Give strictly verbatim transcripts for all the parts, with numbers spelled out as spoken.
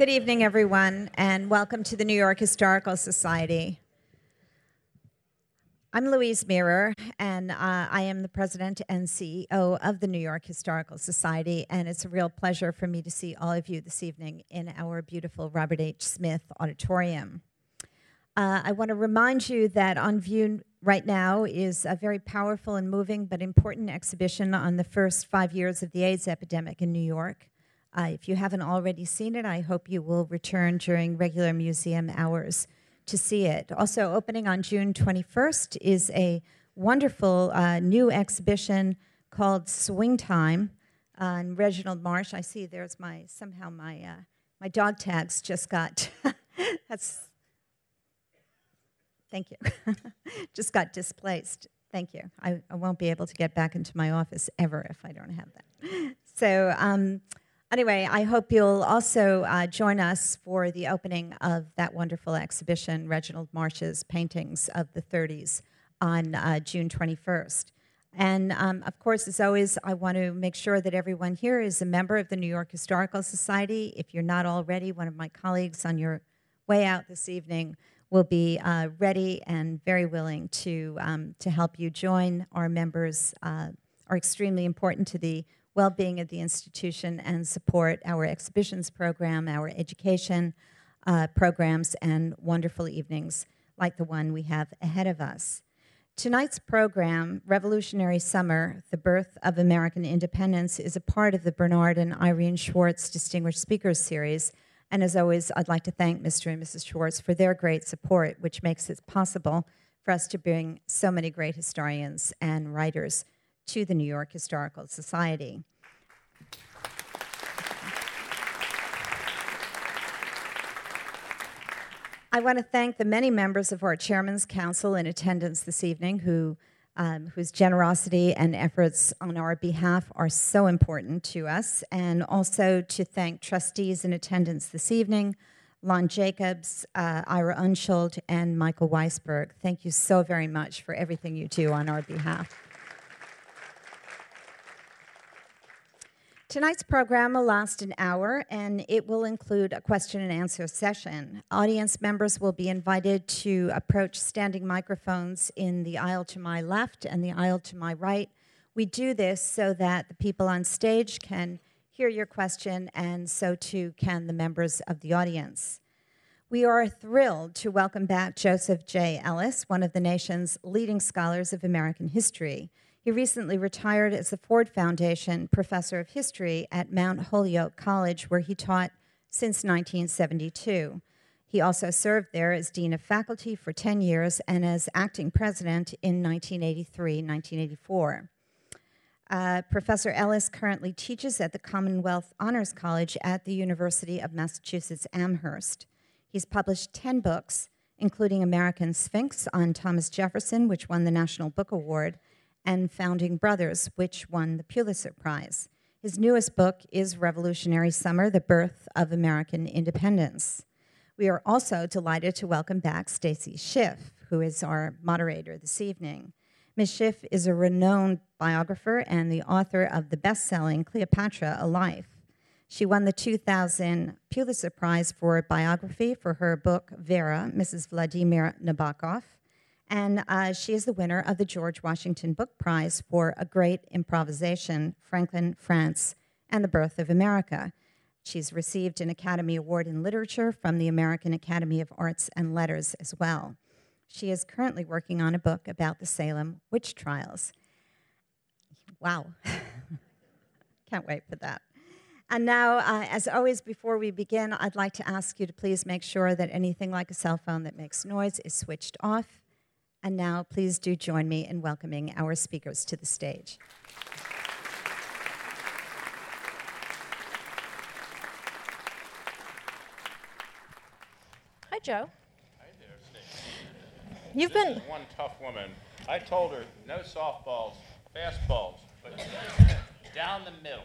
Good evening, everyone, and welcome to the New York Historical Society. I'm Louise Mirrer, and uh, I am the president and C E O of the New York Historical Society, and it's a real pleasure for me to see all of you this evening in our beautiful Robert H. Smith Auditorium. Uh, I want to remind you that on view right now is a very powerful and moving but important exhibition on the first five years of the AIDS epidemic in New York. Uh, if you haven't already seen it, I hope you will return during regular museum hours to see it. Also opening on June twenty-first is a wonderful uh, new exhibition called Swing Time on Reginald Marsh. I see there's my, somehow my, uh, my dog tags just got, that's, thank you, just got displaced. Thank you. I, I won't be able to get back into my office ever if I don't have that. So, um, Anyway, I hope you'll also uh, join us for the opening of that wonderful exhibition, Reginald Marsh's Paintings of the thirties, on uh, June twenty-first. And um, of course, as always, I want to make sure that everyone here is a member of the New York Historical Society. If you're not already, one of my colleagues on your way out this evening will be uh, ready and very willing to, um, to help you join. Our members uh, are extremely important to the well-being of the institution and support our exhibitions program, our education uh, programs, and wonderful evenings like the one we have ahead of us. Tonight's program, Revolutionary Summer, The Birth of American Independence, is a part of the Bernard and Irene Schwartz Distinguished Speakers Series, and as always, I'd like to thank Mister and Missus Schwartz for their great support, which makes it possible for us to bring so many great historians and writers to the New York Historical Society. I want to thank the many members of our Chairman's Council in attendance this evening who, um, whose generosity and efforts on our behalf are so important to us, and also to thank trustees in attendance this evening, Lon Jacobs, uh, Ira Unschuld, and Michael Weisberg. Thank you so very much for everything you do on our behalf. Tonight's program will last an hour, and it will include a question and answer session. Audience members will be invited to approach standing microphones in the aisle to my left and the aisle to my right. We do this so that the people on stage can hear your question, and so too can the members of the audience. We are thrilled to welcome back Joseph J. Ellis, one of the nation's leading scholars of American history. He recently retired as the Ford Foundation Professor of History at Mount Holyoke College, where he taught since nineteen seventy-two. He also served there as Dean of Faculty for ten years and as acting president in nineteen eighty-three to nineteen eighty-four. Uh, Professor Ellis currently teaches at the Commonwealth Honors College at the University of Massachusetts Amherst. He's published ten books, including American Sphinx on Thomas Jefferson, which won the National Book Award, and Founding Brothers, which won the Pulitzer Prize. His newest book is Revolutionary Summer, The Birth of American Independence. We are also delighted to welcome back Stacy Schiff, who is our moderator this evening. Miz Schiff is a renowned biographer and the author of the best-selling Cleopatra, A Life. She won the two thousand Pulitzer Prize for biography for her book Vera, Missus Vladimir Nabokov, and uh, she is the winner of the George Washington Book Prize for A Great Improvisation, Franklin, France, and the Birth of America. She's received an Academy Award in Literature from the American Academy of Arts and Letters as well. She is currently working on a book about the Salem witch trials. Wow. Can't wait for that. And now, uh, as always, before we begin, I'd like to ask you to please make sure that anything like a cell phone that makes noise is switched off. And now, please do join me in welcoming our speakers to the stage. Hi, Joe. Hi there, Stacy. You've this been is one tough woman. I told her no softballs, fastballs, but down the middle.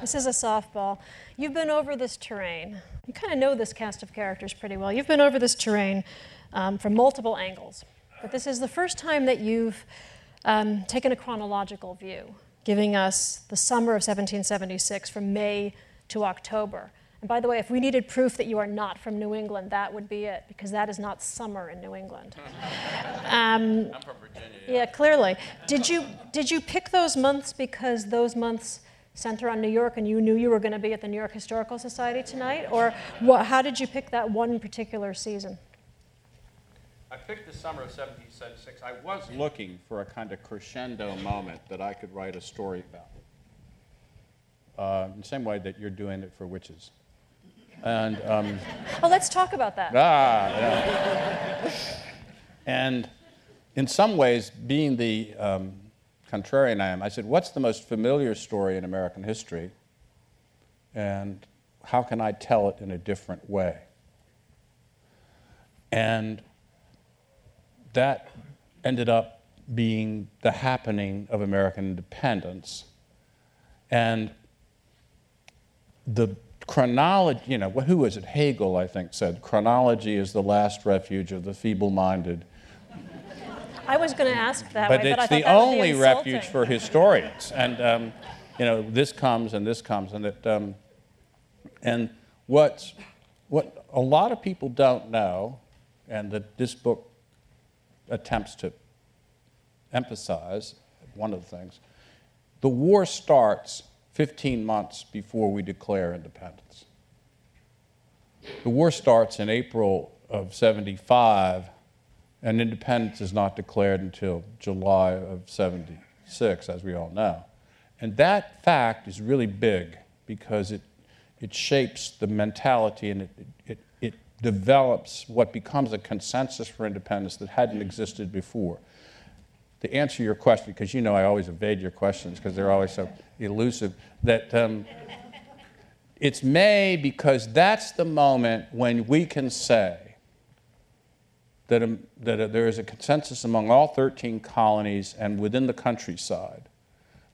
This is a softball. You've been over this terrain. You kind of know this cast of characters pretty well. You've been over this terrain um, from multiple angles, but this is the first time that you've um, taken a chronological view, giving us the summer of seventeen seventy-six from May to October, And by the way, if we needed proof that you are not from New England, that would be it, because that is not summer in New England. um, I'm from Virginia. Yeah, yeah, clearly. Did you, did you pick those months because those months center on New York and you knew you were going to be at the New York Historical Society tonight? Or what, how did you pick that one particular season? I picked the summer of seventeen seventy-six. I was looking for a kind of crescendo moment that I could write a story about. Uh, in the same way that you're doing it for witches. And, um, oh, let's talk about that. Ah, yeah. And in some ways, being the um, contrarian I am, I said, what's the most familiar story in American history? And how can I tell it in a different way? And that ended up being the happening of American independence. And the chronology, you know, who was it? Hegel, I think, said, chronology is the last refuge of the feeble-minded. I was going to ask that, but right? it's but the only refuge for historians. And um, you know, this comes and this comes, and it. Um, and what's, what a lot of people don't know, and that this book attempts to emphasize, one of the things, the war starts fifteen months before we declare independence. The war starts in April of seventy-five, and independence is not declared until July of seventy-six, as we all know. And that fact is really big because it, it shapes the mentality and it, it, it develops what becomes a consensus for independence that hadn't existed before. To answer your question, because you know I always evade your questions because they're always so elusive, that um, it's May because that's the moment when we can say that, um, that uh, there is a consensus among all thirteen colonies and within the countryside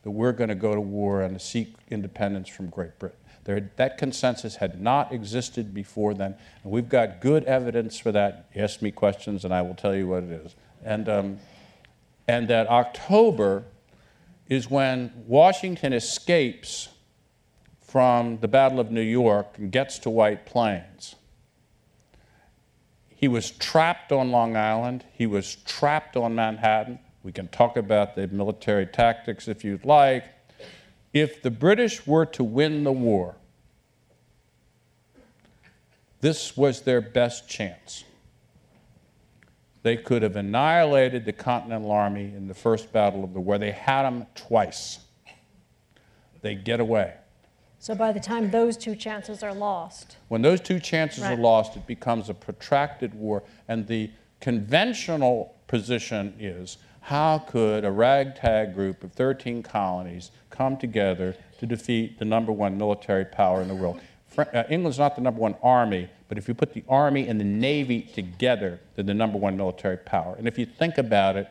that we're going to go to war and seek independence from Great Britain. There, that consensus had not existed before then, and we've got good evidence for that. Ask me questions and I will tell you what it is. And. Um, And that October is when Washington escapes from the Battle of New York and gets to White Plains. He was trapped on Long Island. He was trapped on Manhattan. We can talk about the military tactics if you'd like. If the British were to win the war, this was their best chance. They could have annihilated the Continental Army in the first battle of the war. They had them twice. They get away. So by the time those two chances are lost. When those two chances right. are lost, it becomes a protracted war. And the conventional position is, how could a ragtag group of thirteen colonies come together to defeat the number one military power in the world? England's not the number one army, but if you put the Army and the Navy together, they're the number one military power. And if you think about it,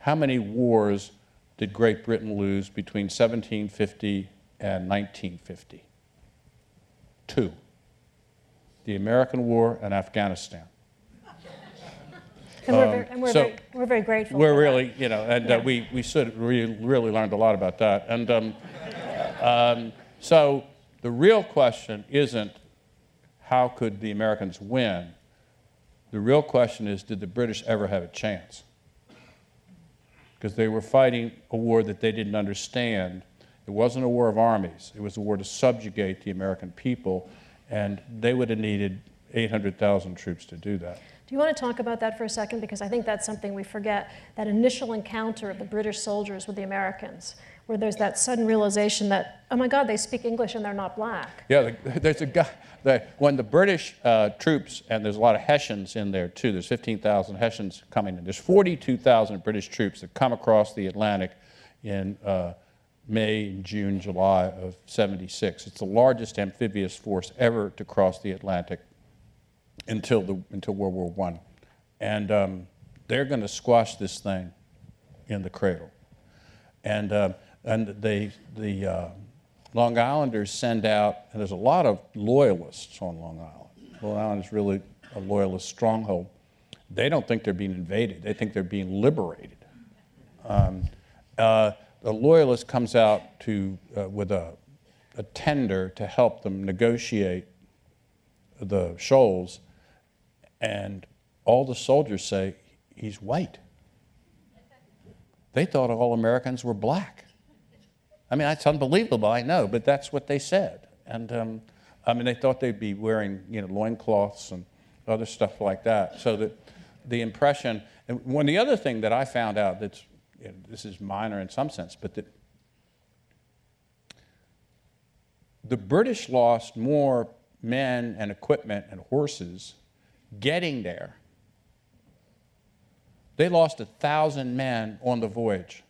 how many wars did Great Britain lose between seventeen fifty and nineteen fifty? Two. The American War and Afghanistan. And, um, we're, very, and we're, so very, we're very grateful. We're really, that. you know, and yeah. uh, we, we sort of really, really learned a lot about that. And um, um, so the real question isn't, how could the Americans win? The real question is, did the British ever have a chance? Because they were fighting a war that they didn't understand. It wasn't a war of armies. It was a war to subjugate the American people, and they would have needed eight hundred thousand troops to do that. Do you want to talk about that for a second? Because I think that's something we forget, that initial encounter of the British soldiers with the Americans, where there's that sudden realization that, oh my God, they speak English and they're not black. Yeah, there's a guy, the, when the British uh, troops, and there's a lot of Hessians in there too, there's fifteen thousand Hessians coming in. There's forty-two thousand British troops that come across the Atlantic in uh, May, June, July of seventy-six. It's the largest amphibious force ever to cross the Atlantic until, the, until World War One. And um, they're gonna squash this thing in the cradle. And um, And they, the uh, Long Islanders send out, and there's a lot of loyalists on Long Island. Long Island is really a loyalist stronghold. They don't think they're being invaded. They think they're being liberated. Um, uh, the loyalist comes out to, uh, with a, a tender to help them negotiate the shoals, and all the soldiers say, he's white. They thought all Americans were black. I mean, it's unbelievable, I know, but that's what they said. And um, I mean, they thought they'd be wearing, you know, loincloths and other stuff like that. So that the impression, and one, the other thing that I found out, that's, you know, this is minor in some sense, but that the British lost more men and equipment and horses getting there. They lost a thousand men on the voyage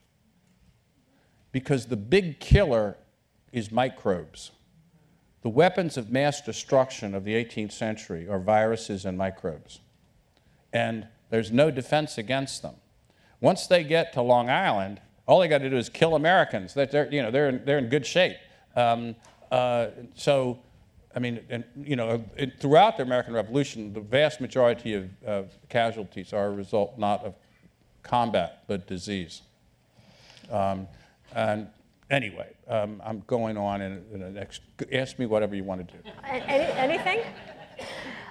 because the big killer is microbes. The weapons of mass destruction of the eighteenth century are viruses and microbes, and there's no defense against them. Once they get to Long Island, all they got to do is kill Americans. They're, you know, they're, in, they're in good shape. Um, uh, so, I mean, and, you know, it, throughout the American Revolution, the vast majority of, of casualties are a result not of combat, but disease. Um, and anyway, um, I'm going on in, in the next, ask me whatever you want to do. Any, anything?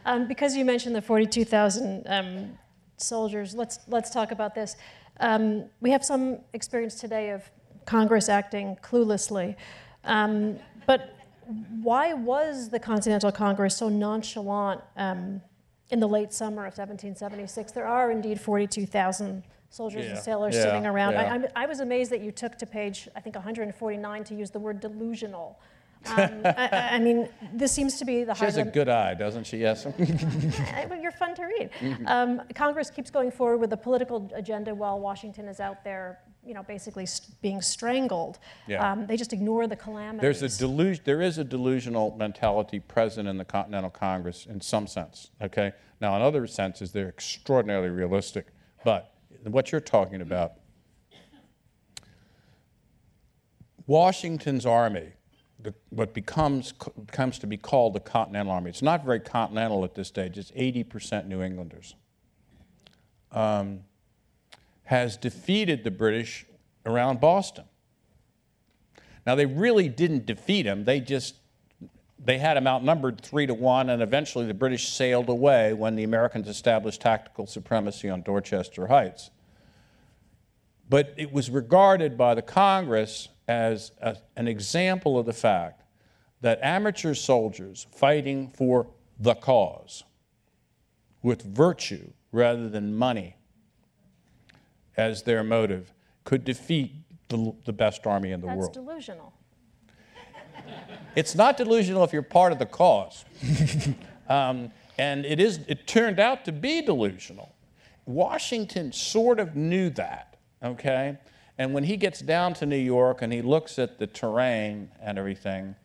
Um, because you mentioned the forty-two thousand um, soldiers, let's, let's talk about this. Um, we have some experience today of Congress acting cluelessly. Um, but why was the Continental Congress so nonchalant um, in the late summer of seventeen seventy-six? There are indeed forty-two thousand soldiers yeah. and sailors yeah. sitting around. Yeah. I, I was amazed that you took to page, I think, one forty-nine to use the word delusional. Um, I, I mean, this seems to be the... She has a good eye, doesn't she, yes? You're fun to read. Um, Congress keeps going forward with a political agenda while Washington is out there, you know, basically st- being strangled. Yeah. Um, they just ignore the calamities. There's a delu- there is a delusional mentality present in the Continental Congress in some sense, okay? Now, in other senses, they're extraordinarily realistic. But what you're talking about, Washington's army, The, what becomes comes to be called the Continental Army. It's not very continental at this stage. It's eighty percent New Englanders. Um, has defeated the British around Boston. Now, they really didn't defeat them. They just, they had them outnumbered three to one, and eventually the British sailed away when the Americans established tactical supremacy on Dorchester Heights. But it was regarded by the Congress as a, an example of the fact that amateur soldiers fighting for the cause with virtue rather than money as their motive could defeat the, the best army in the That's world. That's delusional. It's not delusional if you're part of the cause. um, and it is. It turned out to be delusional. Washington sort of knew that, okay? And when he gets down to New York and he looks at the terrain and everything,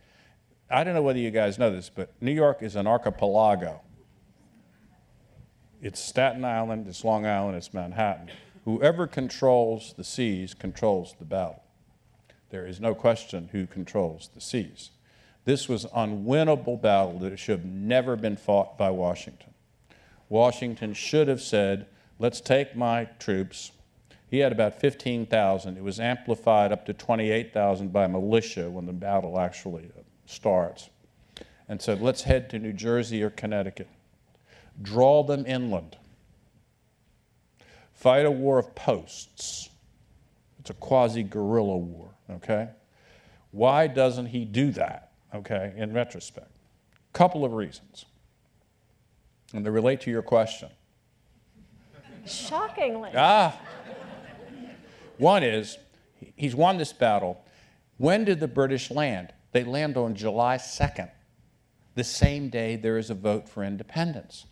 I don't know whether you guys know this, but New York is an archipelago. It's Staten Island, it's Long Island, it's Manhattan. Whoever controls the seas controls the battle. There is no question who controls the seas. This was an unwinnable battle that should have never been fought by Washington. Washington should have said, let's take my troops. He had about fifteen thousand. It was amplified up to twenty-eight thousand by militia when the battle actually starts. And said, let's head to New Jersey or Connecticut. Draw them inland. Fight a war of posts. It's a quasi-guerrilla war, okay? Why doesn't he do that, okay, in retrospect? A couple of reasons. And they relate to your question. Shockingly. Ah. One is, he's won this battle. When did the British land? They land on July second, the same day there is a vote for independence.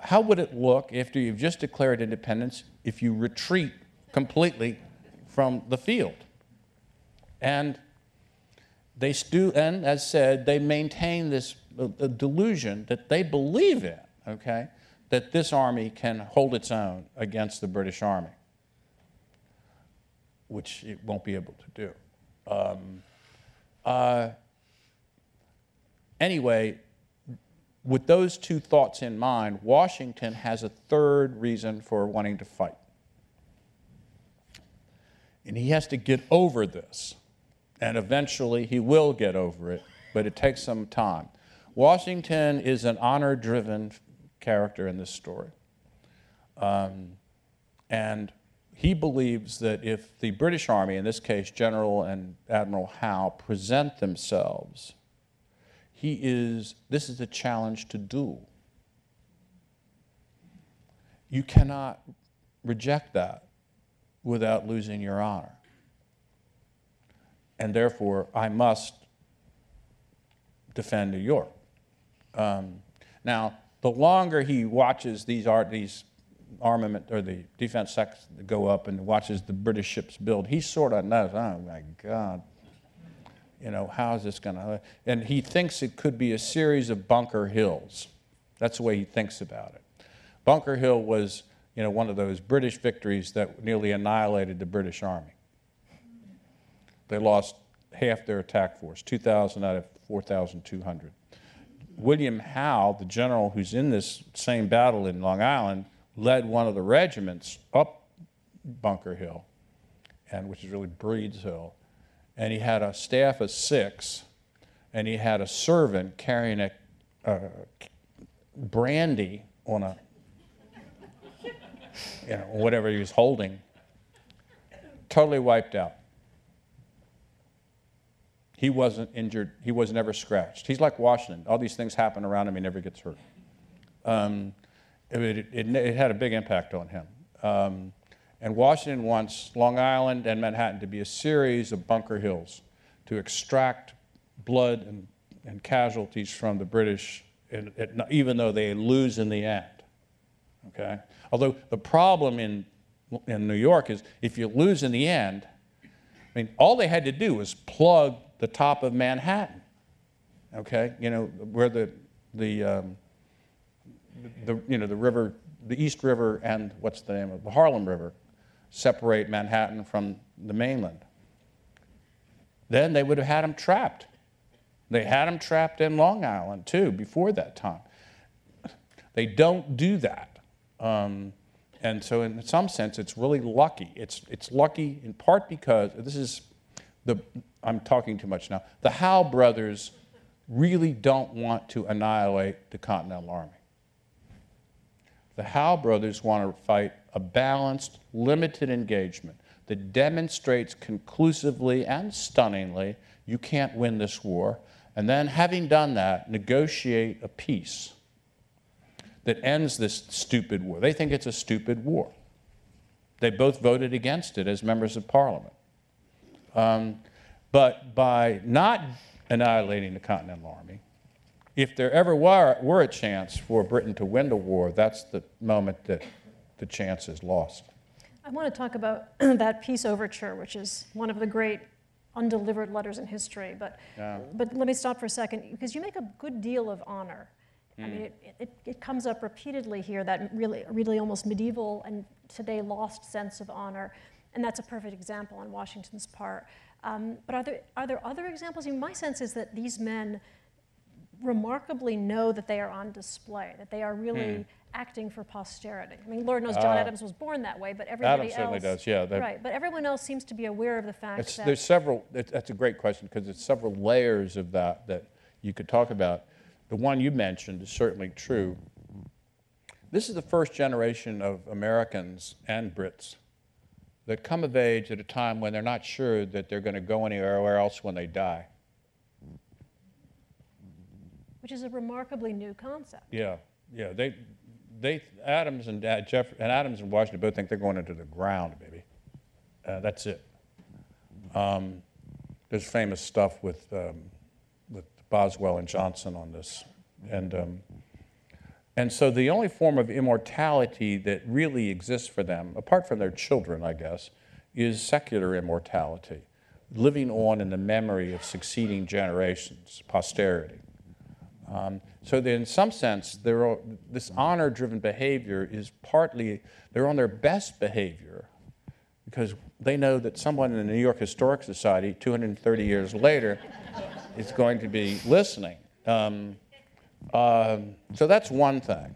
How would it look after you've just declared independence if you retreat completely from the field? And they do, and as said, they maintain this uh, delusion that they believe in, okay? That this army can hold its own against the British army, which it won't be able to do. Um, uh, anyway, with those two thoughts in mind, Washington has a third reason for wanting to fight. And he has to get over this, and eventually he will get over it but it takes some time. Washington is an honor-driven character in this story. Um, and he believes that if the British Army, in this case General and Admiral Howe, present themselves, he is, this is a challenge to do. You cannot reject that without losing your honor. And therefore, I must defend New York. Um, now, the longer he watches these, art, these armament or the defense sector go up and watches the British ships build, he sort of knows, oh my God, you know, how is this going to? And he thinks it could be a series of Bunker Hills. That's the way he thinks about it. Bunker Hill was, you know, one of those British victories that nearly annihilated the British Army. They lost half their attack force, two thousand out of four thousand two hundred. William Howe, the general who's in this same battle in Long Island, led one of the regiments up Bunker Hill, and which is really Breed's Hill, and he had a staff of six, and he had a servant carrying a uh, brandy on a, you know, whatever he was holding, totally wiped out. He wasn't injured. He was never scratched. He's like Washington. All these things happen around him. He never gets hurt. Um, it, it, it had a big impact on him. Um, and Washington wants Long Island and Manhattan to be a series of Bunker Hills to extract blood and, and casualties from the British, in, it, even though they lose in the end. Okay? Although the problem in, in New York is if you lose in the end, I mean, all they had to do was plug the top of Manhattan, okay, you know, where the the um, the you know the river, the East River, and what's the name of the Harlem River, separate Manhattan from the mainland. Then they would have had them trapped. They had them trapped in Long Island too before that time. They don't do that, um, and so in some sense, it's really lucky. It's it's lucky in part because this is the. I'm talking too much now. The Howe brothers really don't want to annihilate the Continental Army. The Howe brothers want to fight a balanced, limited engagement that demonstrates conclusively and stunningly you can't win this war, and then, having done that, negotiate a peace that ends this stupid war. They think it's a stupid war. They both voted against it as members of Parliament. Um, But by not annihilating the Continental Army, if there ever were, were a chance for Britain to win the war, that's the moment that the chance is lost. I want to talk about that peace overture, which is one of the great undelivered letters in history. But, yeah. but let me stop for a second, because you make a good deal of honor. Mm. I mean, it, it, it comes up repeatedly here, that really, really almost medieval and today lost sense of honor. And that's a perfect example on Washington's part. Um, but are there, are there other examples? I mean, my sense is that these men remarkably know that they are on display, that they are really mm. acting for posterity. I mean, Lord knows John uh, Adams was born that way, but everybody Adams else... certainly does, yeah. Right, but everyone else seems to be aware of the fact it's, that... There's several... It, that's a great question, because there's several layers of that that you could talk about. The one you mentioned is certainly true. This is the first generation of Americans and Brits that come of age at a time when they're not sure that they're going to go anywhere else when they die. Which is a remarkably new concept. Yeah, yeah. They, they, Adams and uh, Jeff and Adams and Washington both think they're going into the ground, baby. Uh, that's it. Um, there's famous stuff with um, with Boswell and Johnson on this, and um, And so the only form of immortality that really exists for them, apart from their children, I guess, is secular immortality, living on in the memory of succeeding generations, posterity. Um, so that in some sense, they're, this honor-driven behavior is partly, they're on their best behavior because they know that someone in the New York Historic Society two hundred thirty years later is going to be listening. Um, Uh, so that's one thing,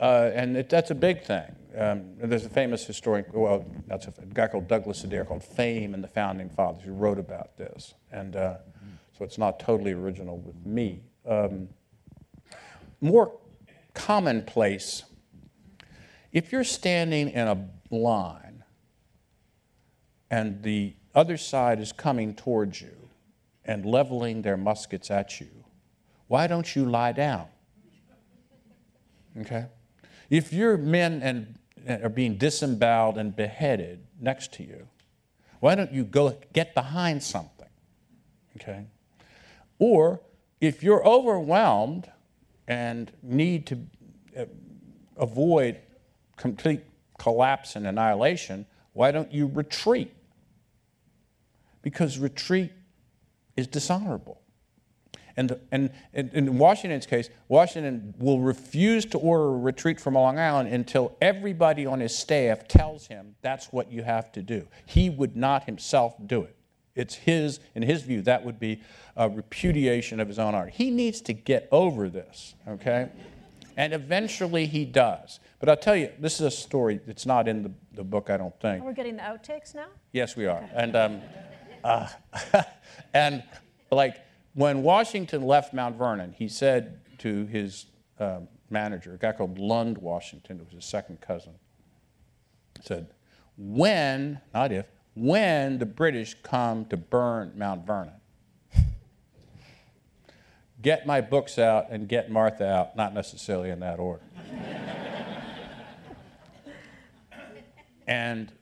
uh, and it, that's a big thing. Um, there's a famous historian, well, that's a, a guy called Douglas Adair, called Fame and the Founding Fathers, who wrote about this. And uh, so so it's not totally original with me. Um, more commonplace, if you're standing in a line and the other side is coming towards you and leveling their muskets at you, why don't you lie down? Okay? If your men and, and are being disemboweled and beheaded next to you, why don't you go get behind something? Okay? Or if you're overwhelmed and need to uh, avoid complete collapse and annihilation, why don't you retreat? Because retreat is dishonorable. And, and, and in Washington's case, Washington will refuse to order a retreat from Long Island until everybody on his staff tells him that's what you have to do. He would not himself do it. It's his, in his view, that would be a repudiation of his own art. He needs to get over this, okay? And eventually he does. But I'll tell you, this is a story that's not in the, the book, I don't think. We're getting the outtakes now? Yes, we are. Okay. And, um, uh, and like... when Washington left Mount Vernon, he said to his uh, manager, a guy called Lund Washington, who was his second cousin, said, when, not if, when the British come to burn Mount Vernon, get my books out and get Martha out, not necessarily in that order. And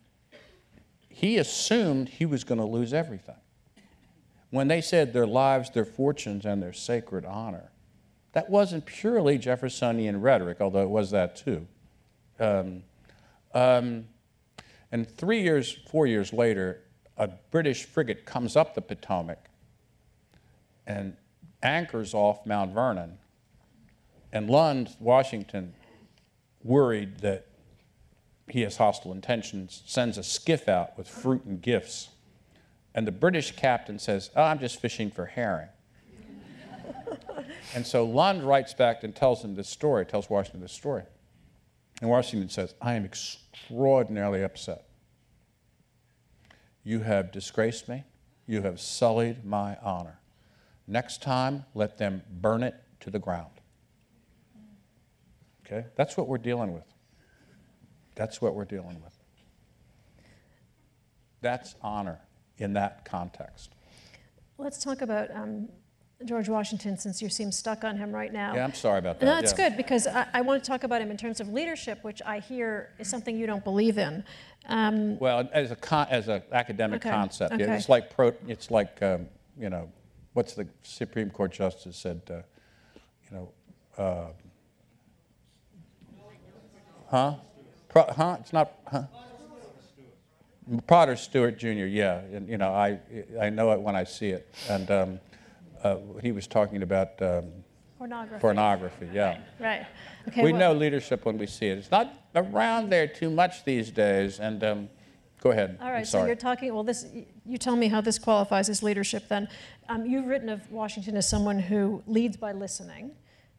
he assumed he was going to lose everything. When they said their lives, their fortunes, and their sacred honor, that wasn't purely Jeffersonian rhetoric, although it was that too. Um, um, and three years, four years later, a British frigate comes up the Potomac and anchors off Mount Vernon. And Lund Washington, worried that he has hostile intentions, sends a skiff out with fruit and gifts. And the British captain says, oh, I'm just fishing for herring. And so Lund writes back and tells him this story, tells Washington this story. And Washington says, I am extraordinarily upset. You have disgraced me. You have sullied my honor. Next time, let them burn it to the ground. Okay? That's what we're dealing with. That's what we're dealing with. That's honor. In that context. Let's talk about um, George Washington, since you seem stuck on him right now. Yeah, I'm sorry about that. No, it's yeah. good, because I, I want to talk about him in terms of leadership, which I hear is something you don't believe in. Um, well, as a con- as an academic okay. concept, okay. Yeah, it's like, pro- it's like um, you know, what's the Supreme Court Justice said, uh, you know, uh, huh? Pro- huh? It's not, huh? Potter Stewart Junior, yeah, and you know I I know it when I see it, and um, uh, he was talking about um, pornography. Pornography, yeah. Right. Okay. We well, know leadership when we see it. It's not around there too much these days. And um, go ahead. All right. So you're talking. Well, this. You tell me how this qualifies as leadership. Then, um, you've written of Washington as someone who leads by listening.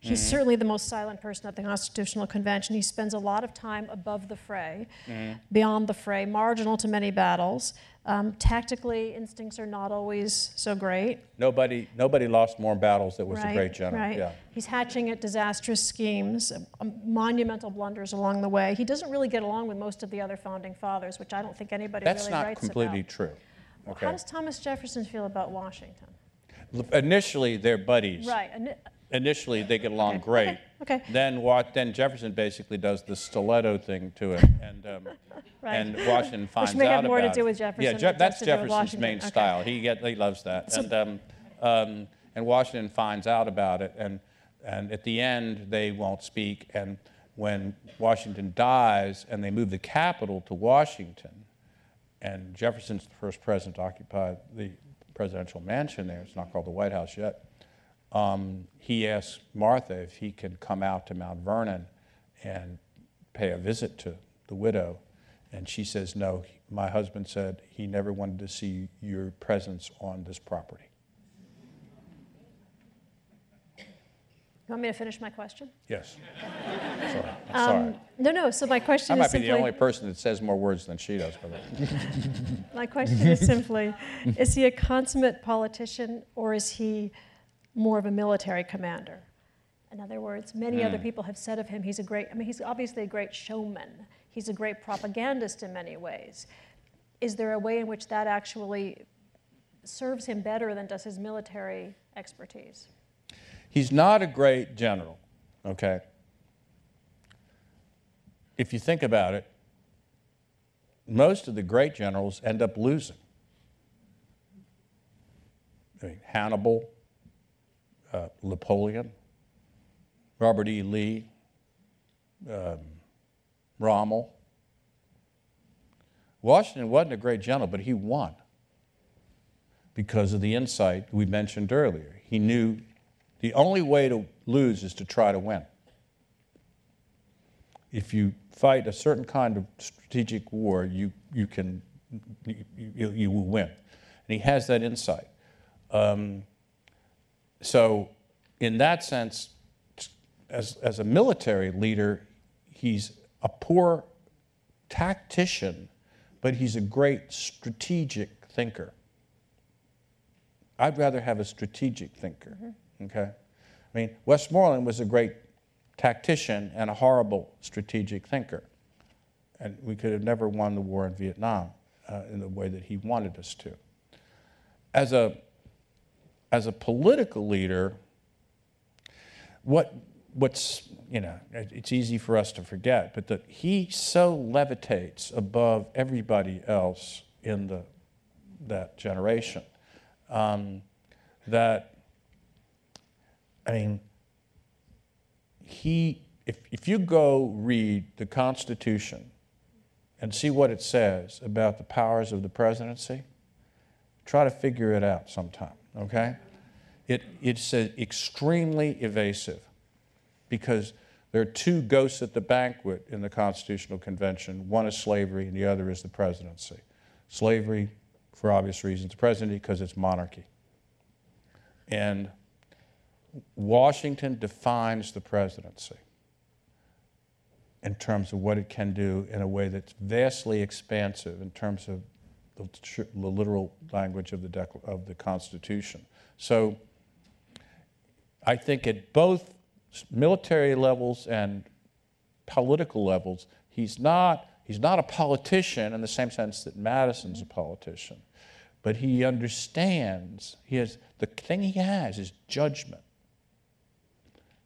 He's mm-hmm. certainly the most silent person at the Constitutional Convention. He spends a lot of time above the fray, mm-hmm. beyond the fray, marginal to many battles. Um, tactically, instincts are not always so great. Nobody nobody lost more battles than was right, the great general. Right. Yeah. He's hatching at disastrous schemes, um, monumental blunders along the way. He doesn't really get along with most of the other Founding Fathers, which I don't think anybody That's really writes about. That's not completely true. Okay. How does Thomas Jefferson feel about Washington? L- initially, they're buddies. Right. An- Initially, they get along okay. great. Okay. Okay. Then, what, then Jefferson basically does the stiletto thing to him, and um, right. and Washington finds out about it. Which may have more to do with Jefferson. Yeah, Je- that's Jefferson's main okay. style. He get, he loves that, so, and um, um, and Washington finds out about it, and and at the end they won't speak. And when Washington dies, and they move the capital to Washington, and Jefferson's the first president to occupy the presidential mansion there. It's not called the White House yet. Um, he asked Martha if he could come out to Mount Vernon and pay a visit to the widow, and she says, no, my husband said he never wanted to see your presence on this property. You want me to finish my question? Yes. Sorry. I'm sorry. Um, no, no. So my question is simply... I might be the only person that says more words than she does. My question is simply, is he a consummate politician or is he more of a military commander? In other words, many mm. other people have said of him, he's a great... I mean, he's obviously a great showman. He's a great propagandist in many ways. Is there a way in which that actually serves him better than does his military expertise? He's not a great general, okay? If you think about it, most of the great generals end up losing. I mean, Hannibal, uh, Napoleon, Robert E. Lee, um, Rommel. Washington wasn't a great general, but he won because of the insight we mentioned earlier. He knew the only way to lose is to try to win. If you fight a certain kind of strategic war, you, you can, you, you, you will win. And he has that insight. Um, so in that sense, as, as a military leader, he's a poor tactician, but he's a great strategic thinker. I'd rather have a strategic thinker, mm-hmm. okay? I mean, Westmoreland was a great tactician and a horrible strategic thinker. And we could have never won the war in Vietnam uh, in the way that he wanted us to. As a, as a political leader, what, what's, you know, it's easy for us to forget, but that he so levitates above everybody else in the, that generation um, that, I mean, He, if, if you go read the Constitution and see what it says about the powers of the presidency, try to figure it out sometime, okay? It, it's extremely evasive because there are two ghosts at the banquet in the Constitutional Convention. One is slavery and the other is the presidency. Slavery, for obvious reasons, the presidency because it's monarchy. And Washington defines the presidency in terms of what it can do in a way that's vastly expansive in terms of the, the literal language of the, dec- of the Constitution. So I think at both military levels and political levels, he's not, he's not a politician in the same sense that Madison's a politician, but he understands, he has, the thing he has is judgment.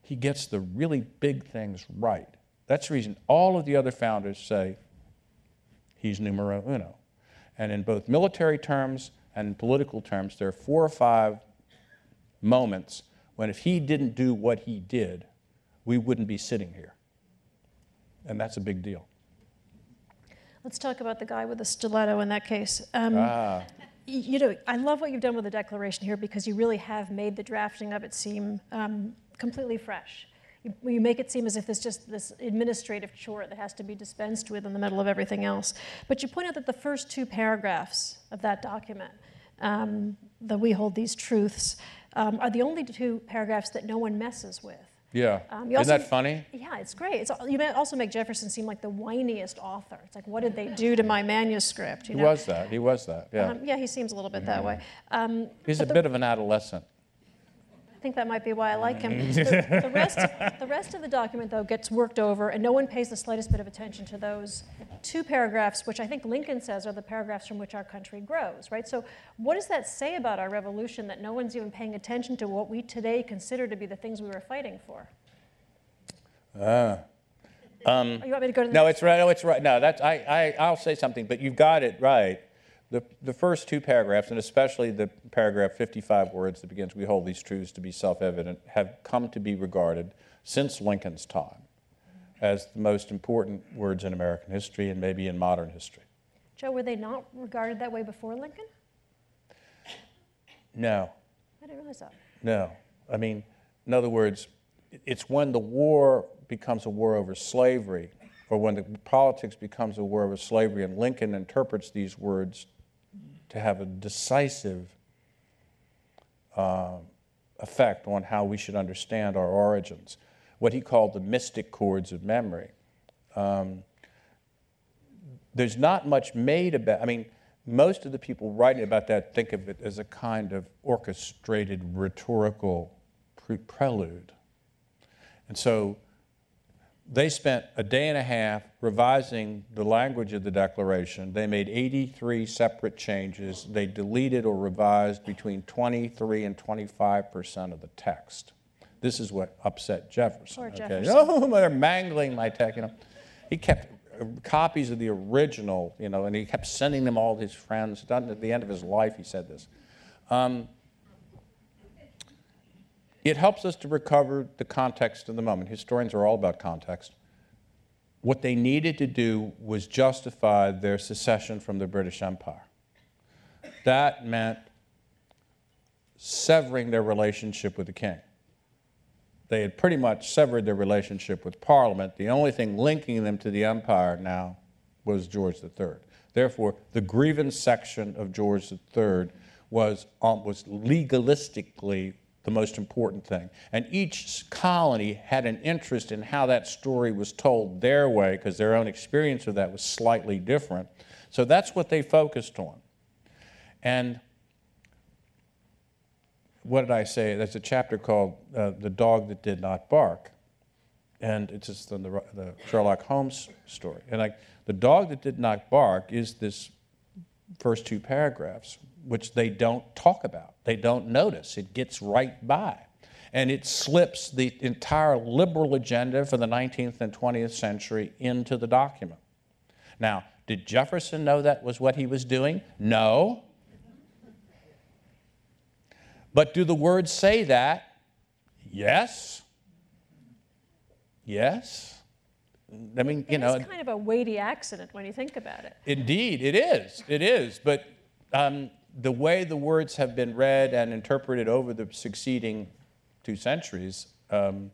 He gets the really big things right. That's the reason all of the other founders say he's numero uno. And in both military terms and political terms, there are four or five moments when if he didn't do what he did, we wouldn't be sitting here. And that's a big deal. Let's talk about the guy with the stiletto in that case. Um, ah. You know, I love what you've done with the declaration here because you really have made the drafting of it seem um, completely fresh. You, you make it seem as if there's just this administrative chore that has to be dispensed with in the middle of everything else. But you point out that the first two paragraphs of that document, um, that we hold these truths, um, are the only two paragraphs that no one messes with. Yeah. Um, Isn't also, that funny? Yeah, it's great. It's, you also make Jefferson seem like the whiniest author. It's like, what did they do to my manuscript? You know? He was that. He was that, yeah. Um, yeah, he seems a little bit mm-hmm. that way. Um, He's a the, bit of an adolescent. I think that might be why I like him. the, the, rest, the rest of the document, though, gets worked over, and no one pays the slightest bit of attention to those two paragraphs, which I think Lincoln says are the paragraphs from which our country grows, right? So what does that say about our revolution that no one's even paying attention to what we today consider to be the things we were fighting for? Uh, um, oh, you want me to go to the no, it's right, no, it's right. No, that's, I, I, I'll say something, but you've got it right. The, the first two paragraphs, and especially the paragraph fifty-five words that begins, we hold these truths to be self-evident, have come to be regarded since Lincoln's time as the most important words in American history and maybe in modern history. Joe, were they not regarded that way before Lincoln? No. I didn't realize that. No. I mean, in other words, it's when the war becomes a war over slavery or when the politics becomes a war over slavery and Lincoln interprets these words to have a decisive uh, effect on how we should understand our origins. what he called the mystic chords of memory. Um, there's not much made about, I mean, most of the people writing about that think of it as a kind of orchestrated rhetorical pre- prelude. And so they spent a day and a half revising the language of the Declaration. They made eighty-three separate changes. They deleted or revised between twenty-three and twenty-five percent of the text. This is what upset Jefferson. Poor Jefferson. Okay. Oh, they're mangling my text. You know, he kept copies of the original, you know, and he kept sending them all to his friends. Done at the end of his life, he said this. Um, it helps us to recover the context of the moment. Historians are all about context. What they needed to do was justify their secession from the British Empire. That meant severing their relationship with the king. They had pretty much severed their relationship with Parliament. The only thing linking them to the empire now was George the Third. Therefore, the grievance section of George the Third was, um, was legalistically the most important thing. And each colony had an interest in how that story was told their way, because their own experience of that was slightly different. So that's what they focused on. And what did I say? There's a chapter called uh, The Dog That Did Not Bark. And it's just the, the Sherlock Holmes story. And like the dog that did not bark is this first two paragraphs, which they don't talk about. They don't notice. It gets right by. And it slips the entire liberal agenda for the nineteenth and twentieth century into the document. Now, did Jefferson know that was what he was doing? No. But do the words say that? Yes. Yes. I mean, you know. It's kind of a weighty accident when you think about it. Indeed, it is. It is. But um, the way the words have been read and interpreted over the succeeding two centuries, um,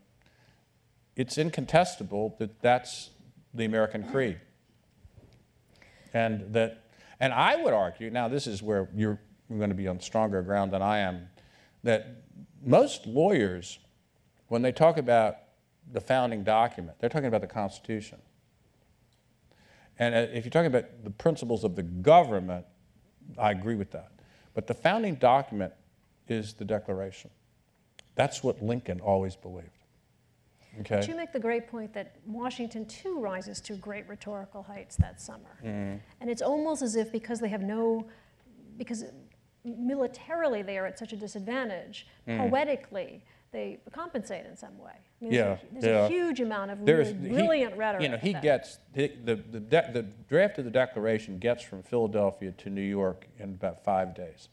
it's incontestable that that's the American creed. And that, and I would argue, now this is where you're going to be on stronger ground than I am, that most lawyers, when they talk about the founding document, they're talking about the Constitution. And if you're talking about the principles of the government, I agree with that. But the founding document is the Declaration. That's what Lincoln always believed. Okay? But you make the great point that Washington, too, rises to great rhetorical heights that summer. Mm-hmm. And it's almost as if because they have no, because militarily they are at such a disadvantage, mm. poetically they compensate in some way. I mean, yeah, there's, a, there's yeah. a huge amount of really brilliant he, rhetoric. You know, he gets, the, the, the, the draft of the Declaration gets from Philadelphia to New York in about five days.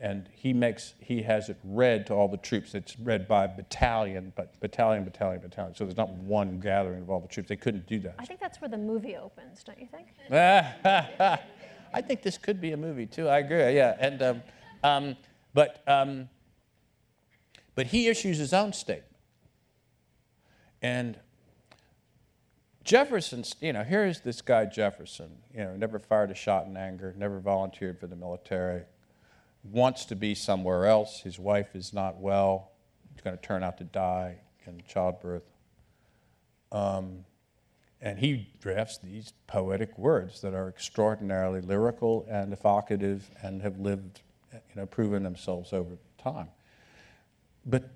And he makes, he has it read to all the troops. It's read by battalion, but battalion, battalion, battalion. So there's not one gathering of all the troops. They couldn't do that. I think that's where the movie opens, don't you think? I think this could be a movie too. I agree. Yeah, and um, um, but um, but he issues his own statement, and Jefferson's. You know, here is this guy Jefferson. You know, never fired a shot in anger, never volunteered for the military, wants to be somewhere else. His wife is not well. He's going to turn out to die in childbirth. Um, And he drafts these poetic words that are extraordinarily lyrical and evocative and have lived, you know, proven themselves over time. But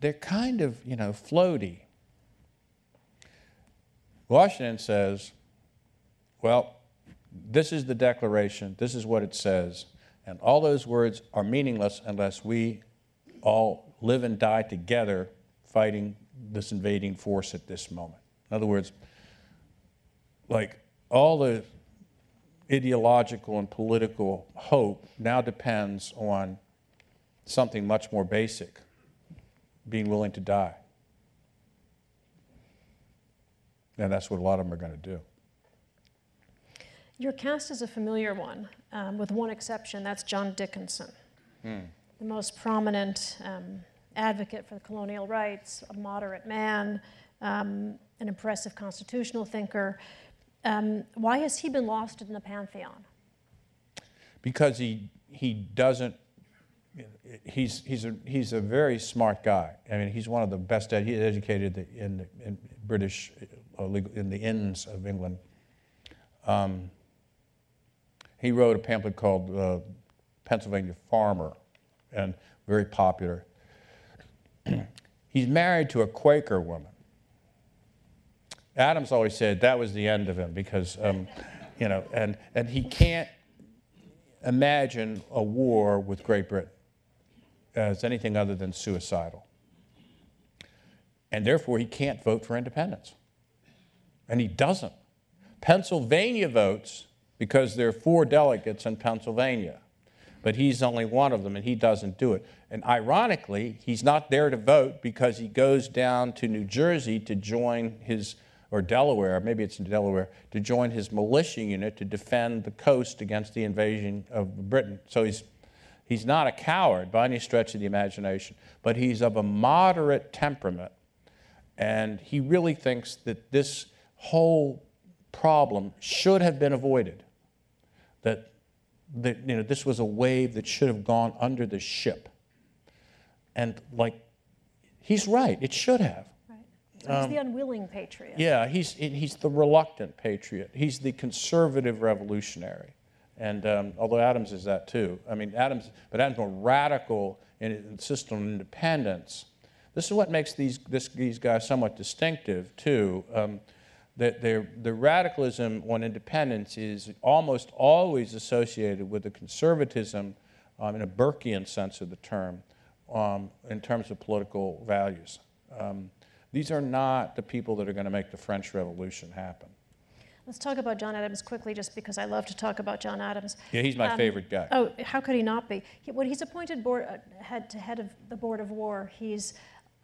they're kind of, you know, floaty. Washington says, well, this is the Declaration, this is what it says, and all those words are meaningless unless we all live and die together fighting this invading force at this moment. In other words, like all the ideological and political hope now depends on something much more basic, being willing to die. And that's what a lot of them are going to do. Your cast is a familiar one, um, with one exception, that's John Dickinson, hmm. the most prominent um, advocate for colonial rights, a moderate man, um, an impressive constitutional thinker. Um, why has he been lost in the pantheon? Because he he doesn't he's he's a he's a very smart guy. I mean, he's one of the best. Ed, he's educated in the, in British uh, legal, in the inns of England. Um, he wrote a pamphlet called uh, Pennsylvania Farmer, and very popular. He's married to a Quaker woman. Adams always said that was the end of him because, um, you know, and, and he can't imagine a war with Great Britain as anything other than suicidal. And therefore, he can't vote for independence. And he doesn't. Pennsylvania votes because there are four delegates in Pennsylvania. But he's only one of them, and he doesn't do it. And ironically, he's not there to vote because he goes down to New Jersey to join his, or Delaware, maybe it's in Delaware, to join his militia unit to defend the coast against the invasion of Britain. So he's, he's not a coward by any stretch of the imagination, but he's of a moderate temperament. And he really thinks that this whole problem should have been avoided, that That, you know, this was a wave that should have gone under the ship. And, like, he's right. It should have. Right. So um, he's the unwilling patriot. Yeah, he's, he's the reluctant patriot. He's the conservative revolutionary. And um, although Adams is that, too. I mean, Adams, but Adams more radical and insists on independence. This is what makes these, this, these guys somewhat distinctive, too. Um, that their, their radicalism on independence is almost always associated with a conservatism um, in a Burkean sense of the term, um, in terms of political values. Um, these are not the people that are going to make the French Revolution happen. Let's talk about John Adams quickly, just because I love to talk about John Adams. Yeah, he's my um, favorite guy. Oh, how could he not be? He, when he's appointed board, uh, head to head of the Board of War, he's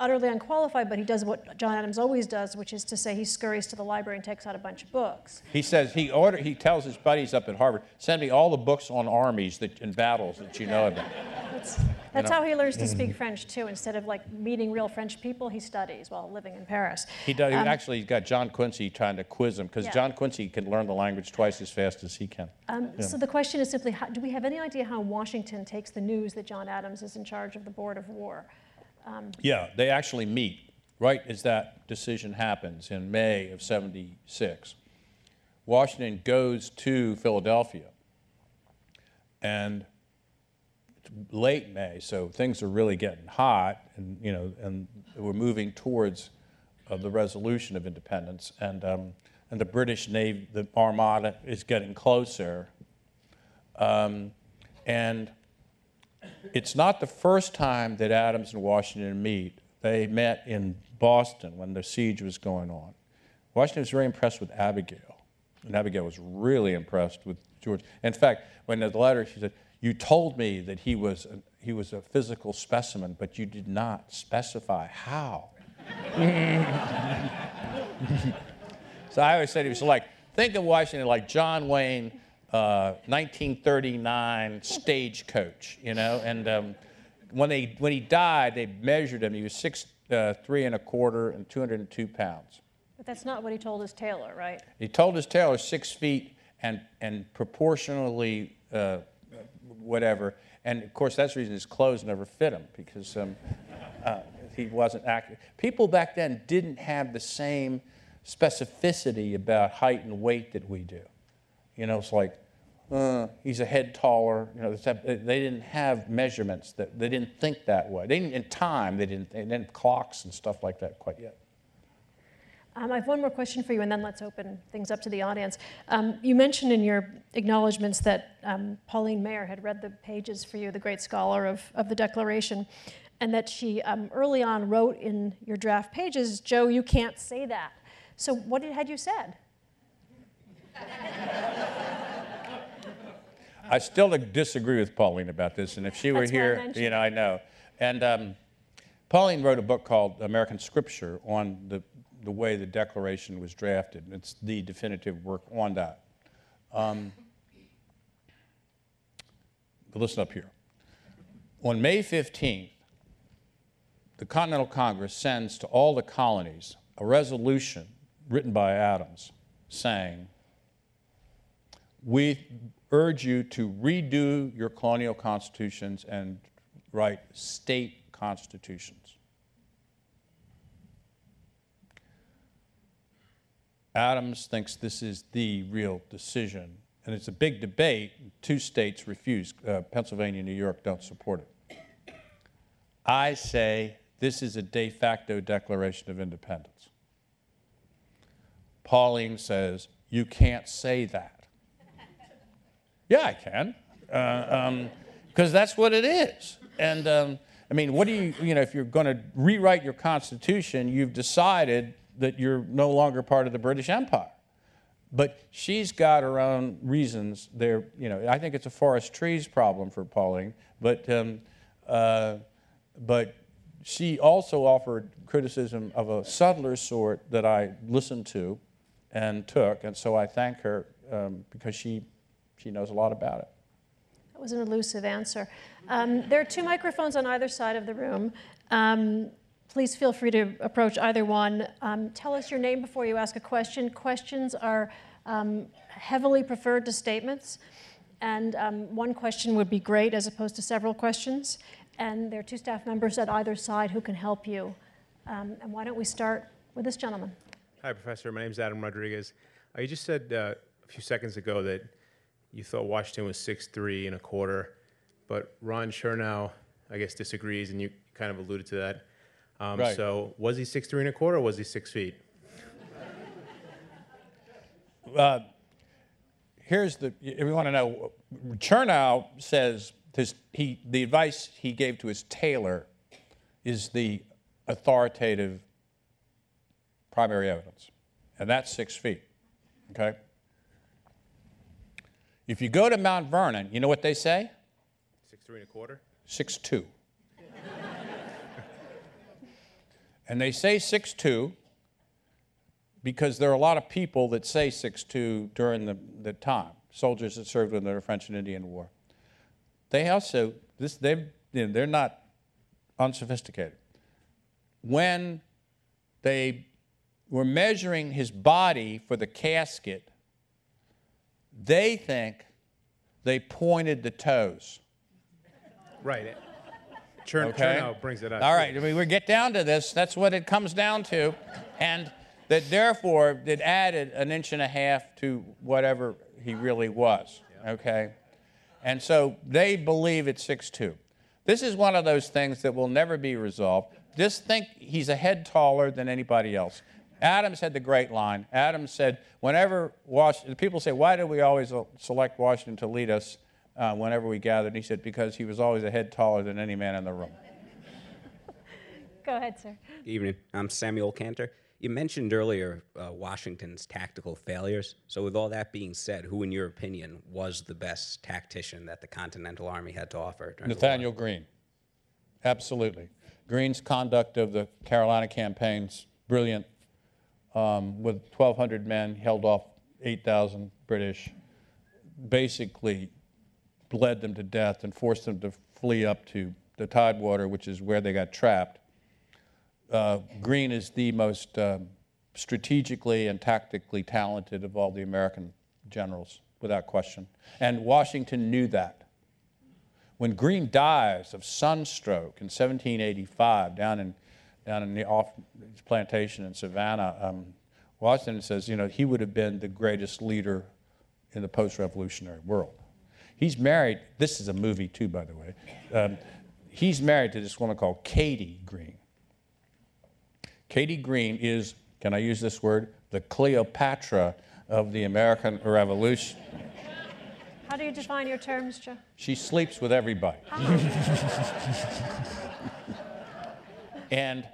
utterly unqualified, but he does what John Adams always does, which is to say he scurries to the library and takes out a bunch of books. He says he order, he tells his buddies up at Harvard, send me all the books on armies that, and battles that you know about. That's, that's you know? How he learns to speak French, too. Instead of, like, meeting real French people, he studies while living in Paris. He does. Um, actually, he's got John Quincy trying to quiz him, because yeah. John Quincy can learn the language twice as fast as he can. Um, yeah. So the question is simply, how, do we have any idea how Washington takes the news that John Adams is in charge of the Board of War? Um, yeah, they actually meet right as that decision happens in May of seventy-six. Washington goes to Philadelphia, and it's late May, so things are really getting hot, and you know, and we're moving towards uh, the resolution of independence, and um, and the British Navy, the Armada, is getting closer, um, and. It's not the first time that Adams and Washington meet. They met in Boston when the siege was going on. Washington was very impressed with Abigail, and Abigail was really impressed with George. In fact, when the letter, she said, "You told me that he was a, he was a physical specimen, but you did not specify how." So I always said he was like, think of Washington like John Wayne. Uh, nineteen thirty-nine stagecoach, you know, and um, when they when he died, they measured him. He was six, uh, three and a quarter, and two hundred two pounds. But that's not what he told his tailor, right? He told his tailor six feet and and proportionally uh, whatever, and of course that's the reason his clothes never fit him because um, uh, he wasn't accurate. People back then didn't have the same specificity about height and weight that we do. You know, it's like. Uh, he's a head taller. You know, they didn't have measurements. That they didn't think that way. They didn't in time. They didn't. They didn't have clocks and stuff like that quite yet. Um, I have one more question for you, and then let's open things up to the audience. Um, you mentioned in your acknowledgments that um, Pauline Maier had read the pages for you, the great scholar of of the Declaration, and that she um, early on wrote in your draft pages, "Joe, you can't say that." So what had you said? I still disagree with Pauline about this, and if she were here, you know, I know. And um, Pauline wrote a book called American Scripture on the, the way the Declaration was drafted. It's the definitive work on that. Um, but listen up here. On May fifteenth, the Continental Congress sends to all the colonies a resolution written by Adams saying, "We urge you to redo your colonial constitutions and write state constitutions. Adams thinks this is the real decision, and it's a big debate. Two states refuse. Uh, Pennsylvania and New York don't support it. I say this is a de facto Declaration of Independence. Pauline says, you can't say that. Yeah, I can, because uh, um, that's what it is. And um, I mean, what do you, you know, if you're going to rewrite your Constitution, you've decided that you're no longer part of the British Empire. But she's got her own reasons there. You know, I think it's a forest trees problem for Pauline, but, um, uh, but she also offered criticism of a subtler sort that I listened to and took, and so I thank her um, because she, she knows a lot about it. That was an elusive answer. Um, there are two microphones on either side of the room. Um, Please feel free to approach either one. Um, tell us your name before you ask a question. Questions are um, heavily preferred to statements. And um, one question would be great as opposed to several questions. And there are two staff members at either side who can help you. Um, and why don't we start with this gentleman? Hi, Professor. My name is Adam Rodriguez. Uh, you just said uh, a few seconds ago that you thought Washington was six three and a quarter. But Ron Chernow, I guess, disagrees, and you kind of alluded to that. Um, right. So was he six three and a quarter, or was he six feet? Uh, here's the, if you want to know, Chernow says his, he, the advice he gave to his tailor is the authoritative primary evidence, and that's six feet, okay? If you go to Mount Vernon, you know what they say? six three and a quarter? six two. And they say six two because there are a lot of people that say six two during the, the time, soldiers that served in the French and Indian War. They also, this, they, you know, they're not unsophisticated. When they were measuring his body for the casket, they think they pointed the toes. Right. Churn, okay. Chernow brings it up. All right, I mean, we get down to this. That's what it comes down to. And that, therefore, it added an inch and a half to whatever he really was, yeah. Okay? And so they believe it's six two. This is one of those things that will never be resolved. Just think he's a head taller than anybody else. Adams had the great line. Adams said, whenever Washington, people say, why do we always select Washington to lead us? Uh, whenever we gathered, he said, because he was always a head taller than any man in the room. Go ahead, sir. Good evening. I'm Samuel Cantor. You mentioned earlier uh, Washington's tactical failures. So with all that being said, who, in your opinion, was the best tactician that the Continental Army had to offer? Nathaniel Greene. Absolutely. Greene's conduct of the Carolina campaigns, brilliant. Um, with twelve hundred men, held off eight thousand British. Basically bled them to death and forced them to flee up to the Tidewater, which is where they got trapped. Uh, Greene is the most um, strategically and tactically talented of all the American generals, without question. And Washington knew that. When Greene dies of sunstroke in seventeen eighty-five down in, down in the off plantation in Savannah, um, Washington says, you know, he would have been the greatest leader in the post-revolutionary world. He's married, this is a movie too, by the way. Um, he's married to this woman called Katie Greene. Katie Greene is, can I use this word, the Cleopatra of the American Revolution. How do you define your terms, Joe? She sleeps with everybody. Ah. And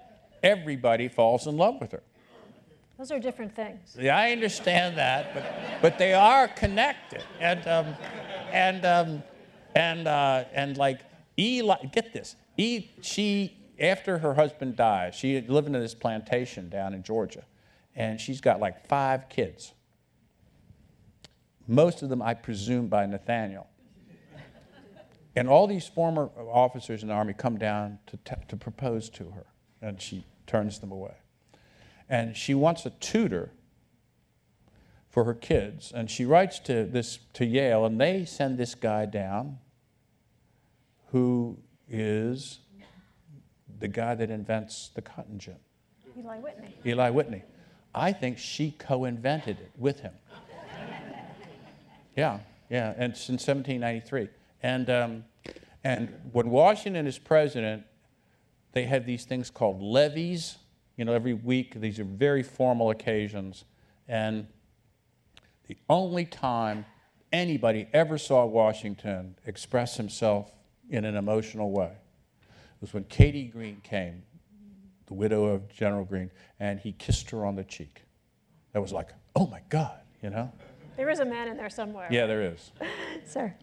everybody falls in love with her. Those are different things. Yeah, I understand that, but, but they are connected. And, um, And um, and uh, and like Eli, get this. E, she after her husband dies, she living in this plantation down in Georgia, and she's got like five kids. Most of them, I presume, by Nathaniel. And all these former officers in the army come down to t to propose to her, and she turns them away. And she wants a tutor for her kids, and she writes to this to Yale, and they send this guy down who is the guy that invents the cotton gin. Eli Whitney. Eli Whitney. I think she co-invented it with him. Yeah, yeah, and since seventeen ninety-three. And, um, and when Washington is president, they have these things called levees. You know, every week, these are very formal occasions. And the only time anybody ever saw Washington express himself in an emotional way was when Katie Greene came, the widow of General Greene, and he kissed her on the cheek. That was like, oh my God, you know? There is a man in there somewhere. Yeah, there is. Sir.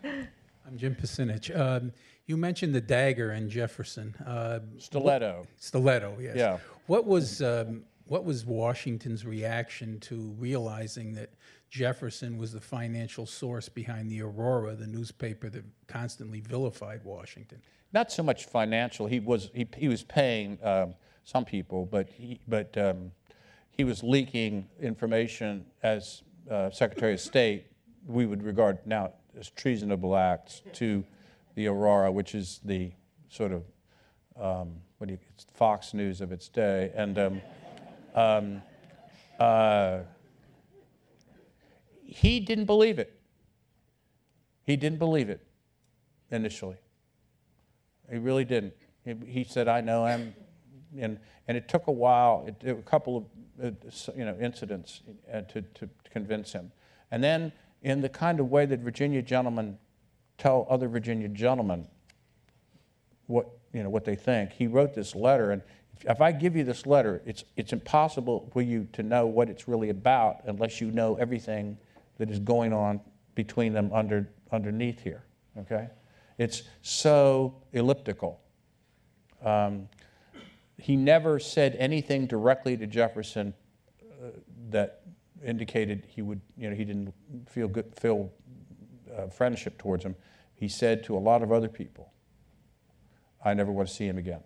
I'm Jim Picinich. Um, you mentioned the dagger in Jefferson. Uh, stiletto. What, stiletto, yes. Yeah. What was, um, what was Washington's reaction to realizing that Jefferson was the financial source behind the Aurora, the newspaper that constantly vilified Washington? Not so much financial. He was he, he was paying um, some people, but he but um, he was leaking information as uh, Secretary of State. We would regard now as treasonable acts to the Aurora, which is the sort of um, what do you, it's Fox News of its day, and um, um, uh, he didn't believe it. He didn't believe it initially. He really didn't. He, he said, "I know I'm," and and it took a while, it, it, a couple of uh, you know incidents uh, to to convince him, and then. In the kind of way that Virginia gentlemen tell other Virginia gentlemen what you know what they think, he wrote this letter. And if, if I give you this letter, it's it's impossible for you to know what it's really about unless you know everything that is going on between them under underneath here. Okay, it's so elliptical. Um, he never said anything directly to Jefferson uh, that. indicated he would, you know, he didn't feel good, feel uh, friendship towards him. He said to a lot of other people, "I never want to see him again."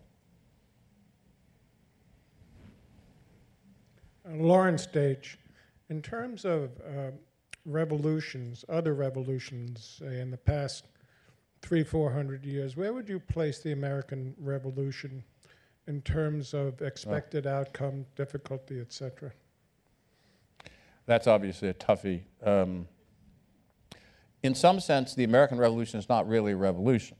Uh, Lawrence Daich, in terms of uh, revolutions, other revolutions uh, in the past three, four hundred years, where would you place the American Revolution in terms of expected uh. outcome, difficulty, et cetera? That's obviously a toughie. Um, in some sense, the American Revolution is not really a revolution.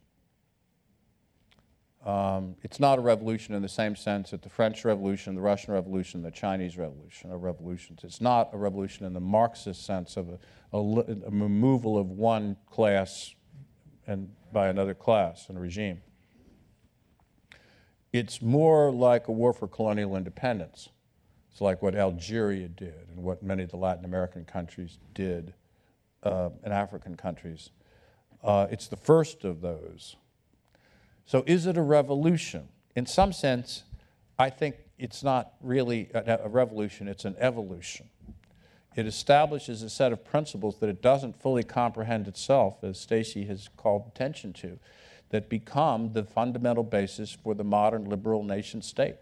Um, it's not a revolution in the same sense that the French Revolution, the Russian Revolution, the Chinese Revolution are revolutions. It's not a revolution in the Marxist sense of a, a, a removal of one class and by another class and regime. It's more like a war for colonial independence. It's like what Algeria did and what many of the Latin American countries did uh, and African countries. Uh, it's the first of those. So is it a revolution? In some sense, I think it's not really a, a revolution, it's an evolution. It establishes a set of principles that it doesn't fully comprehend itself, as Stacy has called attention to, that become the fundamental basis for the modern liberal nation state.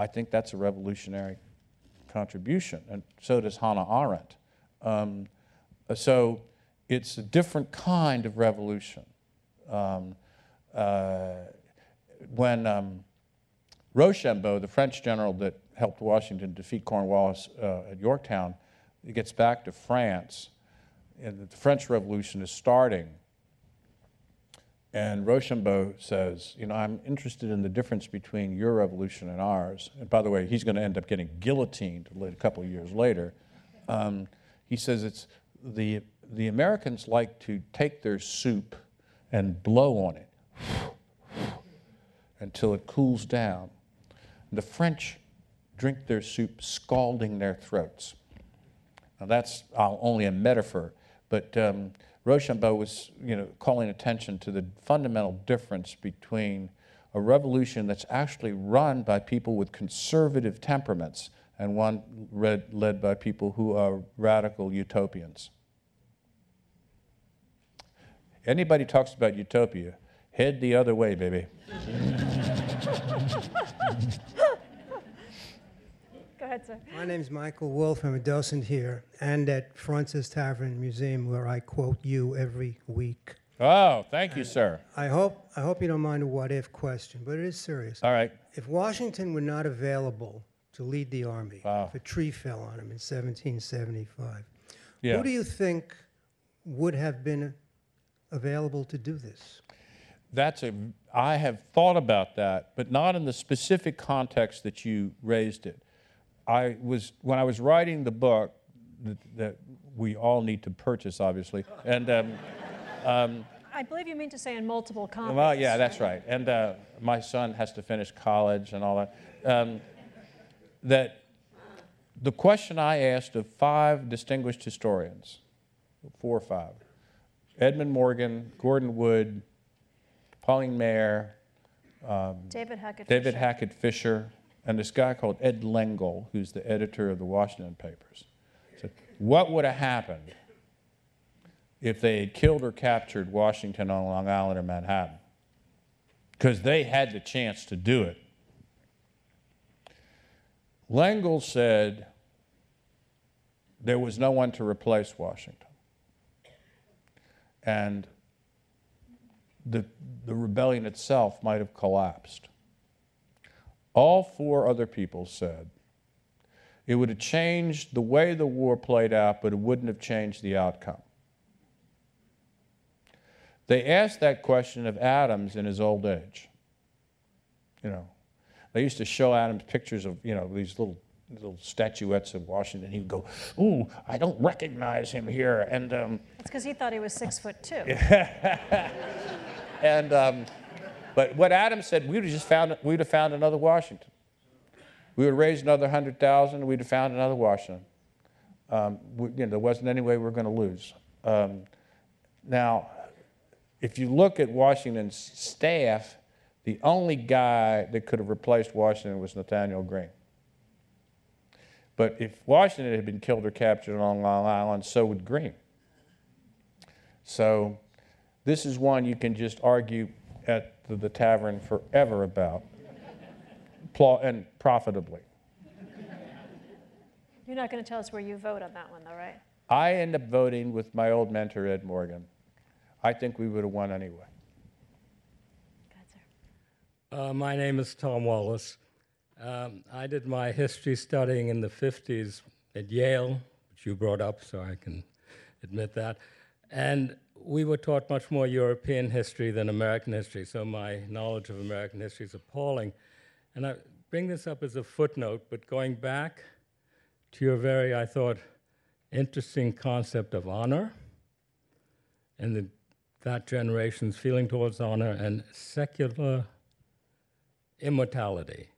I think that's a revolutionary contribution, and so does Hannah Arendt. Um, so it's a different kind of revolution. Um, uh, when um, Rochambeau, the French general that helped Washington defeat Cornwallis uh, at Yorktown, he gets back to France, and the French Revolution is starting. And Rochambeau says, you know, I'm interested in the difference between your revolution and ours. And by the way, he's going to end up getting guillotined a couple of years later. Um, he says it's the, the Americans like to take their soup and blow on it until it cools down. The French drink their soup scalding their throats. Now that's only a metaphor, but um, Rochambeau was, you know, calling attention to the fundamental difference between a revolution that's actually run by people with conservative temperaments and one read, led by people who are radical utopians. Anybody talks about utopia, head the other way, baby. Go ahead, sir. My name's Michael Wolf. I'm a docent here and at Francis Tavern Museum, where I quote you every week. Oh, thank you, and sir. I hope, I hope you don't mind a what-if question, but it is serious. All right. If Washington were not available to lead the army, wow. if a tree fell on him in seventeen seventy-five, yeah. who do you think would have been available to do this? That's a, I have thought about that, but not in the specific context that you raised it. I was, when I was writing the book, that, that we all need to purchase, obviously, and um, um, I believe you mean to say in multiple copies. Well, yeah, that's right. And uh, my son has to finish college and all that. Um, that the question I asked of five distinguished historians, four or five, Edmund Morgan, Gordon Wood, Pauline Maier, um, David Hackett David Fisher. Hackett Fisher, and this guy called Ed Lengel, who's the editor of the Washington Papers. So what would have happened if they had killed or captured Washington on Long Island or Manhattan? Because they had the chance to do it. Lengel said there was no one to replace Washington. And The, the rebellion itself might have collapsed. All four other people said it would have changed the way the war played out, but it wouldn't have changed the outcome. They asked that question of Adams in his old age. You know, they used to show Adams pictures of, you know, these little little statuettes of Washington. He would go, ooh, I don't recognize him here. And um, it's because he thought he was six foot two. And, um, but what Adams said, we would have just found, we would have found another Washington. We would have raised another one hundred thousand, we would have found another Washington. Um, we, you know, there wasn't any way we were going to lose. Um, now, if you look at Washington's staff, the only guy that could have replaced Washington was Nathaniel Greene. But if Washington had been killed or captured on Long Island, so would Greene. So this is one you can just argue at the, the tavern forever about, and profitably. You're not going to tell us where you vote on that one, though, right? I end up voting with my old mentor, Ed Morgan. I think we would have won anyway. God, sir. Uh, my name is Tom Wallace. Um, I did my history studying in the fifties at Yale, which you brought up, so I can admit that. And we were taught much more European history than American history, so my knowledge of American history is appalling. And I bring this up as a footnote, but going back to your very, I thought, interesting concept of honor and the, that generation's feeling towards honor and secular immortality,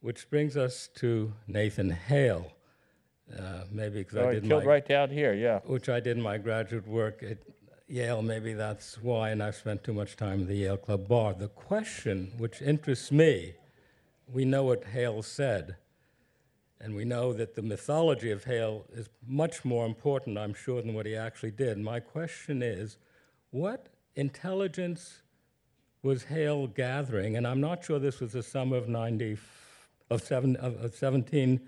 which brings us to Nathan Hale. Uh, maybe because oh, I did killed my, right down here, yeah. Which I did my graduate work at Yale, maybe that's why, and I've spent too much time in the Yale Club bar. The question which interests me, we know what Hale said, and we know that the mythology of Hale is much more important, I'm sure, than what he actually did. My question is, what intelligence was Hale gathering? And I'm not sure this was the summer of ninety, of, seven, of, of seventeen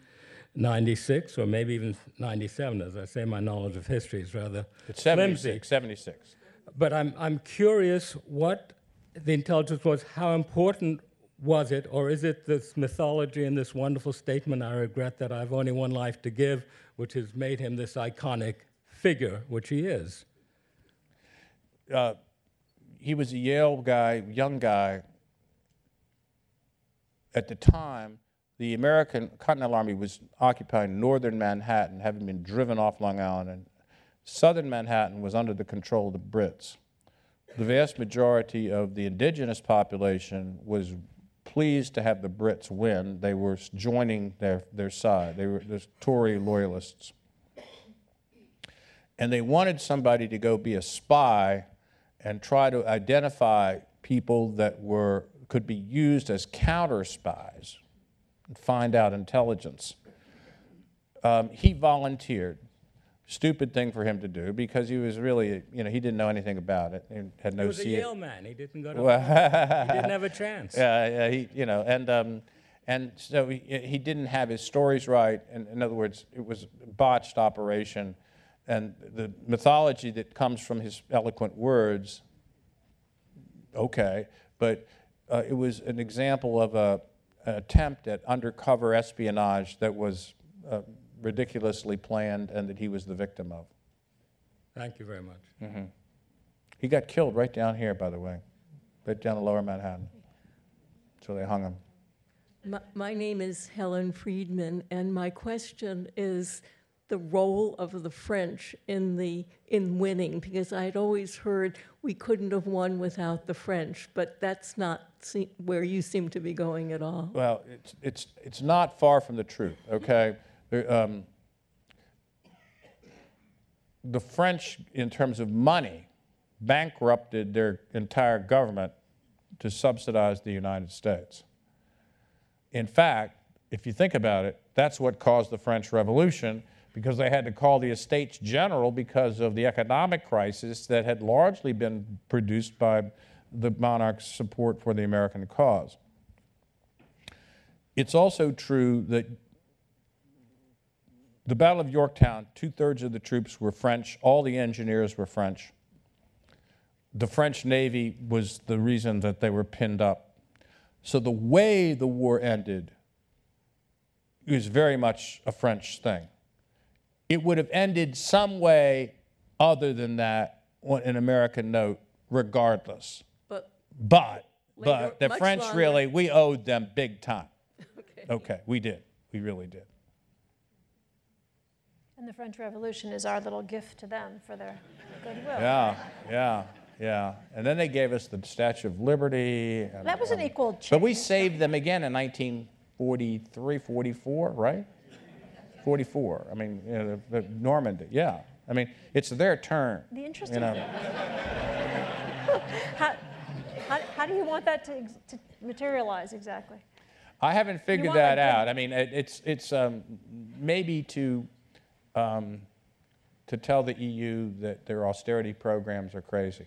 ninety-six, or maybe even ninety-seven, as I say, my knowledge of history is rather seventy-six, flimsy. seventy-six. But I'm I'm curious what the intelligence was. How important was it, or is it this mythology and this wonderful statement, I regret that I have only one life to give, which has made him this iconic figure, which he is? Uh, he was a Yale guy, young guy. At the time, the American Continental Army was occupying northern Manhattan, having been driven off Long Island, and southern Manhattan was under the control of the Brits. The vast majority of the indigenous population was pleased to have the Brits win. They were joining their, their side. They were the Tory loyalists. And they wanted somebody to go be a spy and try to identify people that were could be used as counter spies and find out intelligence. Um, he volunteered. Stupid thing for him to do because he was really, you know, he didn't know anything about it. He had no. He was a Yale man. He didn't go to. Well, he didn't have a chance. Yeah, yeah. He, you know, and um, and so he, he didn't have his stories right. And in other words, it was a botched operation, and the mythology that comes from his eloquent words okay, but uh, it was an example of a, an attempt at undercover espionage that was uh, ridiculously planned and that he was the victim of. Thank you very much. Mm-hmm. He got killed right down here, by the way, right down in lower Manhattan. So they hung him. My, my name is Helen Friedman, and my question is the role of the French in the in winning, because I had always heard we couldn't have won without the French, but that's not se where you seem to be going at all. Well, it's it's it's not far from the truth. Okay, there, um, the French, in terms of money, bankrupted their entire government to subsidize the United States. In fact, if you think about it, that's what caused the French Revolution, because they had to call the Estates General because of the economic crisis that had largely been produced by the monarch's support for the American cause. It's also true that the Battle of Yorktown, two-thirds of the troops were French, all the engineers were French. The French Navy was the reason that they were pinned up. So the way the war ended is very much a French thing. It would have ended some way other than that on an American note, regardless. But, but, later, but the French longer. Really, we owed them big time. Okay. Okay, we did. We really did. And the French Revolution is our little gift to them for their goodwill. Yeah, yeah. Yeah, and then they gave us the Statue of Liberty. And that was an equal change. But we saved them again in nineteen forty-three, forty-four, right? forty-four, I mean, you know, the, the Normandy, yeah. I mean, it's their turn. The interesting thing. You know. how, how, how do you want that to, to materialize exactly? I haven't figured that out. I mean, it, it's, it's um, maybe to... Um, to tell the E U that their austerity programs are crazy.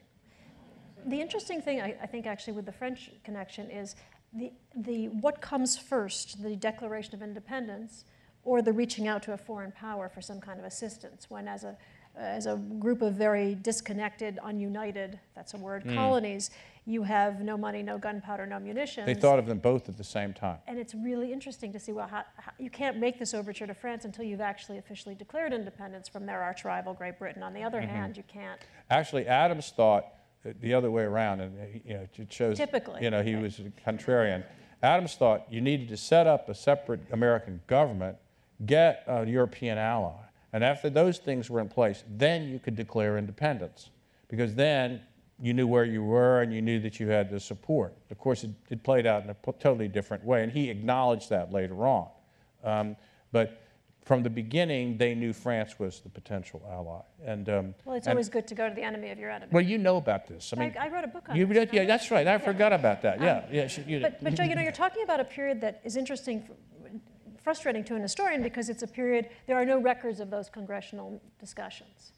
The interesting thing, I, I think, actually, with the French connection is the, the what comes first, the Declaration of Independence or the reaching out to a foreign power for some kind of assistance, when as a, as a group of very disconnected, ununited, that's a word, mm. colonies, you have no money, no gunpowder, no munitions. They thought of them both at the same time. And it's really interesting to see, well, how, how, you can't make this overture to France until you've actually officially declared independence from their arch rival, Great Britain. On the other mm-hmm. hand, you can't. Actually, Adams thought the other way around, and you know, it shows, typically, you know, he okay. was a contrarian. Adams thought you needed to set up a separate American government, get a European ally, and after those things were in place, then you could declare independence, because then you knew where you were, and you knew that you had the support. Of course, it, it played out in a totally different way, and he acknowledged that later on. Um, but from the beginning, they knew France was the potential ally. And um, well, it's and, always good to go to the enemy of your enemy. Well, you know about this. I mean, I, I wrote a book on you, this. Yeah, that's right. I yeah. forgot about that. Yeah, um, yeah. She, you, but, but Joe, you know, you're talking about a period that is interesting. For, frustrating to an historian, because it's a period, there are no records of those congressional discussions.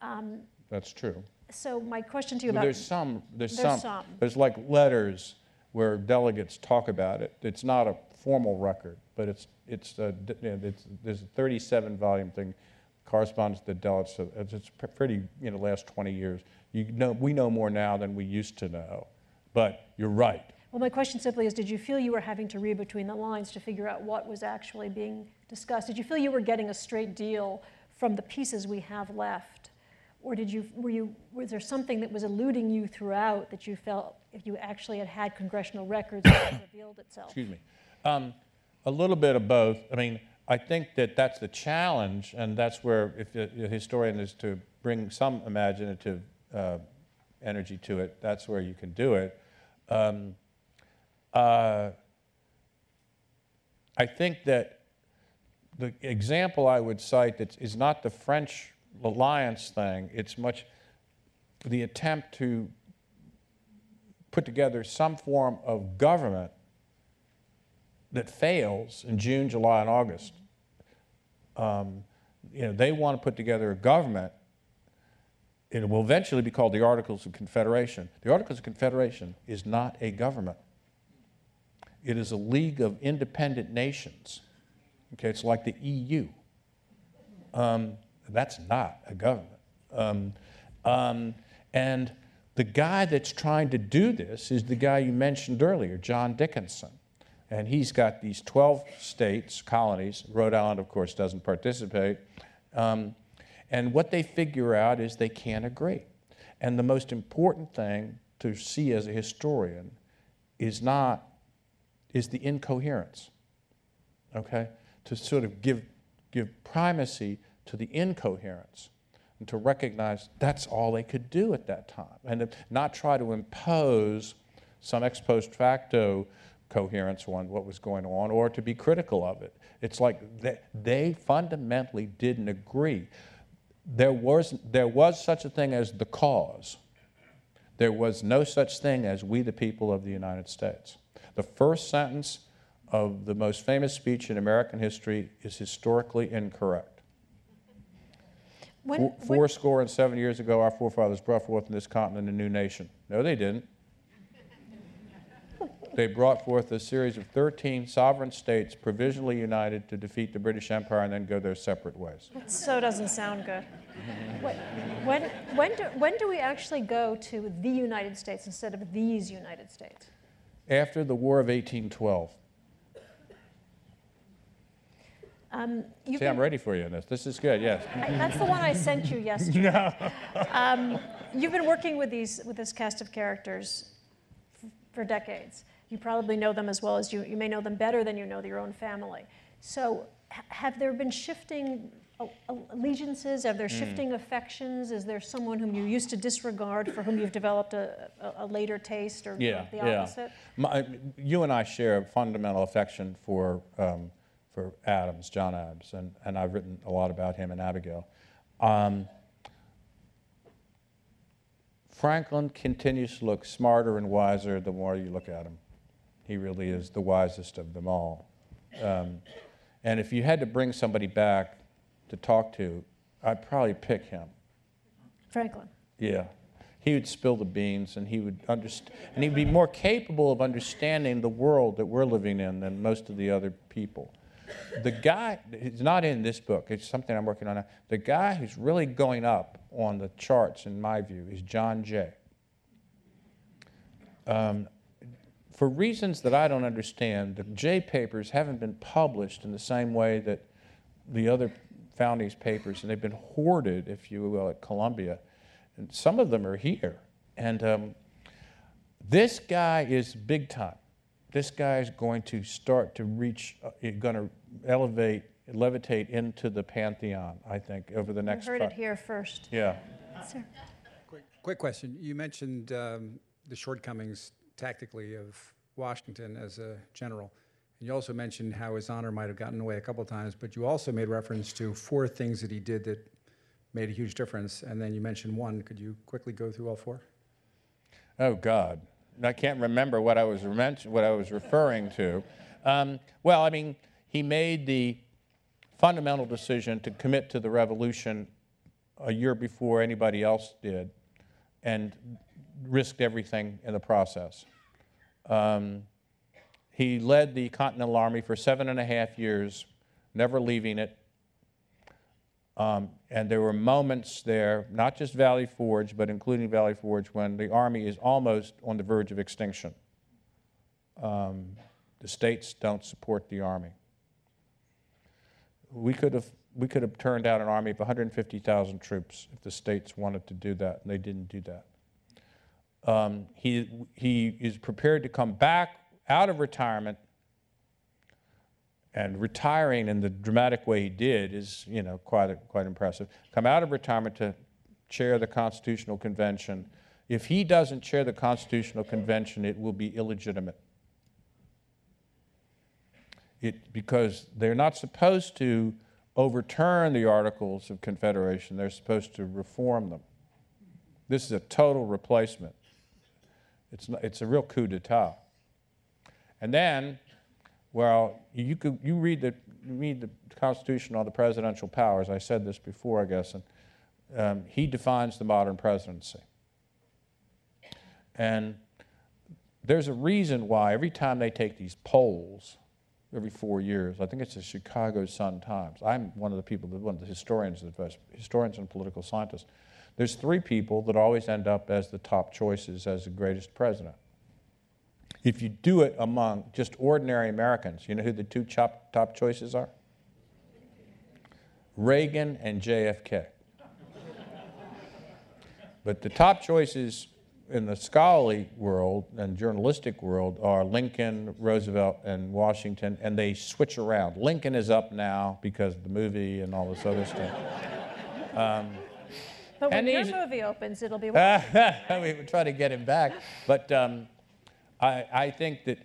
Um, That's true. So my question to you well, about... There's some. There's, there's some. some. There's like letters where delegates talk about it. It's not a formal record, but it's, it's, a, it's there's a thirty-seven volume thing corresponds to the delegates. So it's pretty, you know, last twenty years. You know, we know more now than we used to know, but you're right. Well, my question simply is, did you feel you were having to read between the lines to figure out what was actually being discussed? Did you feel you were getting a straight deal from the pieces we have left? Or did you, were you, was there something that was eluding you throughout that you felt if you actually had had congressional records that revealed itself? Excuse me. Um, a little bit of both. I mean, I think that that's the challenge, and that's where if a historian is to bring some imaginative uh, energy to it, that's where you can do it. Um, Uh, I think that the example I would cite that is not the French alliance thing, it's much the attempt to put together some form of government that fails in June, July, and August. Um, you know, they want to put together a government. It will eventually be called the Articles of Confederation. The Articles of Confederation is not a government. It is a league of independent nations. Okay, it's like the E U. Um, that's not a government. Um, um, and The guy that's trying to do this is the guy you mentioned earlier, John Dickinson. And he's got these twelve states, colonies. Rhode Island, of course, doesn't participate. Um, and what they figure out is they can't agree. And the most important thing to see as a historian is not, is the incoherence, okay? To sort of give, give primacy to the incoherence. And to recognize that's all they could do at that time, and not try to impose some ex post facto coherence on what was going on, or to be critical of it. It's like they, they fundamentally didn't agree. There was, there was such a thing as the cause. There was no such thing as we the people of the United States. The first sentence of the most famous speech in American history is historically incorrect. When, when Four score and seven years ago, our forefathers brought forth in this continent a new nation. No, they didn't. They brought forth a series of thirteen sovereign states provisionally united to defeat the British Empire and then go their separate ways. That so doesn't sound good. When, when, when, do, when do we actually go to the United States instead of these United States? After the War of eighteen twelve. Um, See, been, I'm ready for you on this. This is good, yes. I, that's the one I sent you yesterday. No. um, you've been working with, these, with this cast of characters f for decades. You probably know them as well as you, you may know them better than you know your own family. So ha have there been shifting allegiances? Are there shifting mm. affections? Is there someone whom you used to disregard for whom you've developed a, a, a later taste or yeah, the opposite? Yeah. My, you and I share a fundamental affection for um, for Adams, John Adams, and, and I've written a lot about him and Abigail. Um, Franklin continues to look smarter and wiser the more you look at him. He really is the wisest of them all. Um, and if you had to bring somebody back to talk to, I'd probably pick him. Franklin? Yeah. He would spill the beans, and he would understand, and he'd be more capable of understanding the world that we're living in than most of the other people. The guy, it's not in this book, it's something I'm working on now. The guy who's really going up on the charts, in my view, is John Jay. Um, for reasons that I don't understand, the Jay papers haven't been published in the same way that the other foundings papers, and they've been hoarded, if you will, at Columbia. And some of them are here. And um, this guy is big time. This guy is going to start to reach, uh, going to elevate, levitate into the pantheon, I think, over the next... You heard it here first. Yeah. Sir. Quick, quick question. You mentioned um, the shortcomings tactically of Washington as a general. And you also mentioned how his honor might have gotten away a couple of times, but you also made reference to four things that he did that made a huge difference. And then you mentioned one. Could you quickly go through all four? Oh, God. I can't remember what I was, what I was referring to. Um, well, I mean, he made the fundamental decision to commit to the revolution a year before anybody else did and risked everything in the process. Um, he led the Continental Army for seven and a half years, never leaving it. Um, and there were moments there, not just Valley Forge, but including Valley Forge, when the Army is almost on the verge of extinction. Um, the states don't support the Army. We could have, we could have turned out an Army of one hundred fifty thousand troops if the states wanted to do that, and they didn't do that. Um, he, he is prepared to come back out of retirement. And retiring in the dramatic way he did is, you know, quite, quite impressive. Come out of retirement to chair the Constitutional Convention. If he doesn't chair the Constitutional Convention, it will be illegitimate. It, because they're not supposed to overturn the Articles of Confederation. They're supposed to reform them. This is a total replacement. It's, not, it's a real coup d'etat. And then... Well, you could you read the read the Constitution on the presidential powers. I said this before, I guess, and um, he defines the modern presidency. And there's a reason why every time they take these polls, every four years, I think it's the Chicago Sun-Times. I'm one of the people, one of the historians, historians and political scientists There's three people that always end up as the top choices as the greatest president. If you do it among just ordinary Americans, you know who the two top choices are? Reagan and J F K. But the top choices in the scholarly world and journalistic world are Lincoln, Roosevelt, and Washington, and they switch around. Lincoln is up now because of the movie and all this other stuff. Um, but when your movie opens, it'll be Washington. We would try to get him back. But um, I, I think that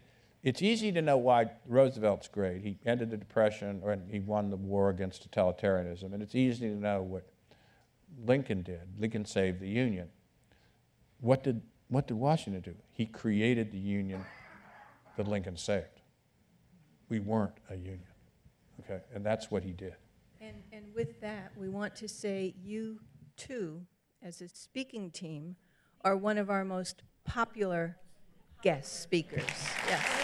it's easy to know why Roosevelt's great. He ended the Depression, or he won the war against totalitarianism, and it's easy to know what Lincoln did. Lincoln saved the Union. What did, what did Washington do? He created the Union that Lincoln saved. We weren't a union, okay? And that's what he did. And, and with that, we want to say you, too, as a speaking team, are one of our most popular guest speakers. Yes.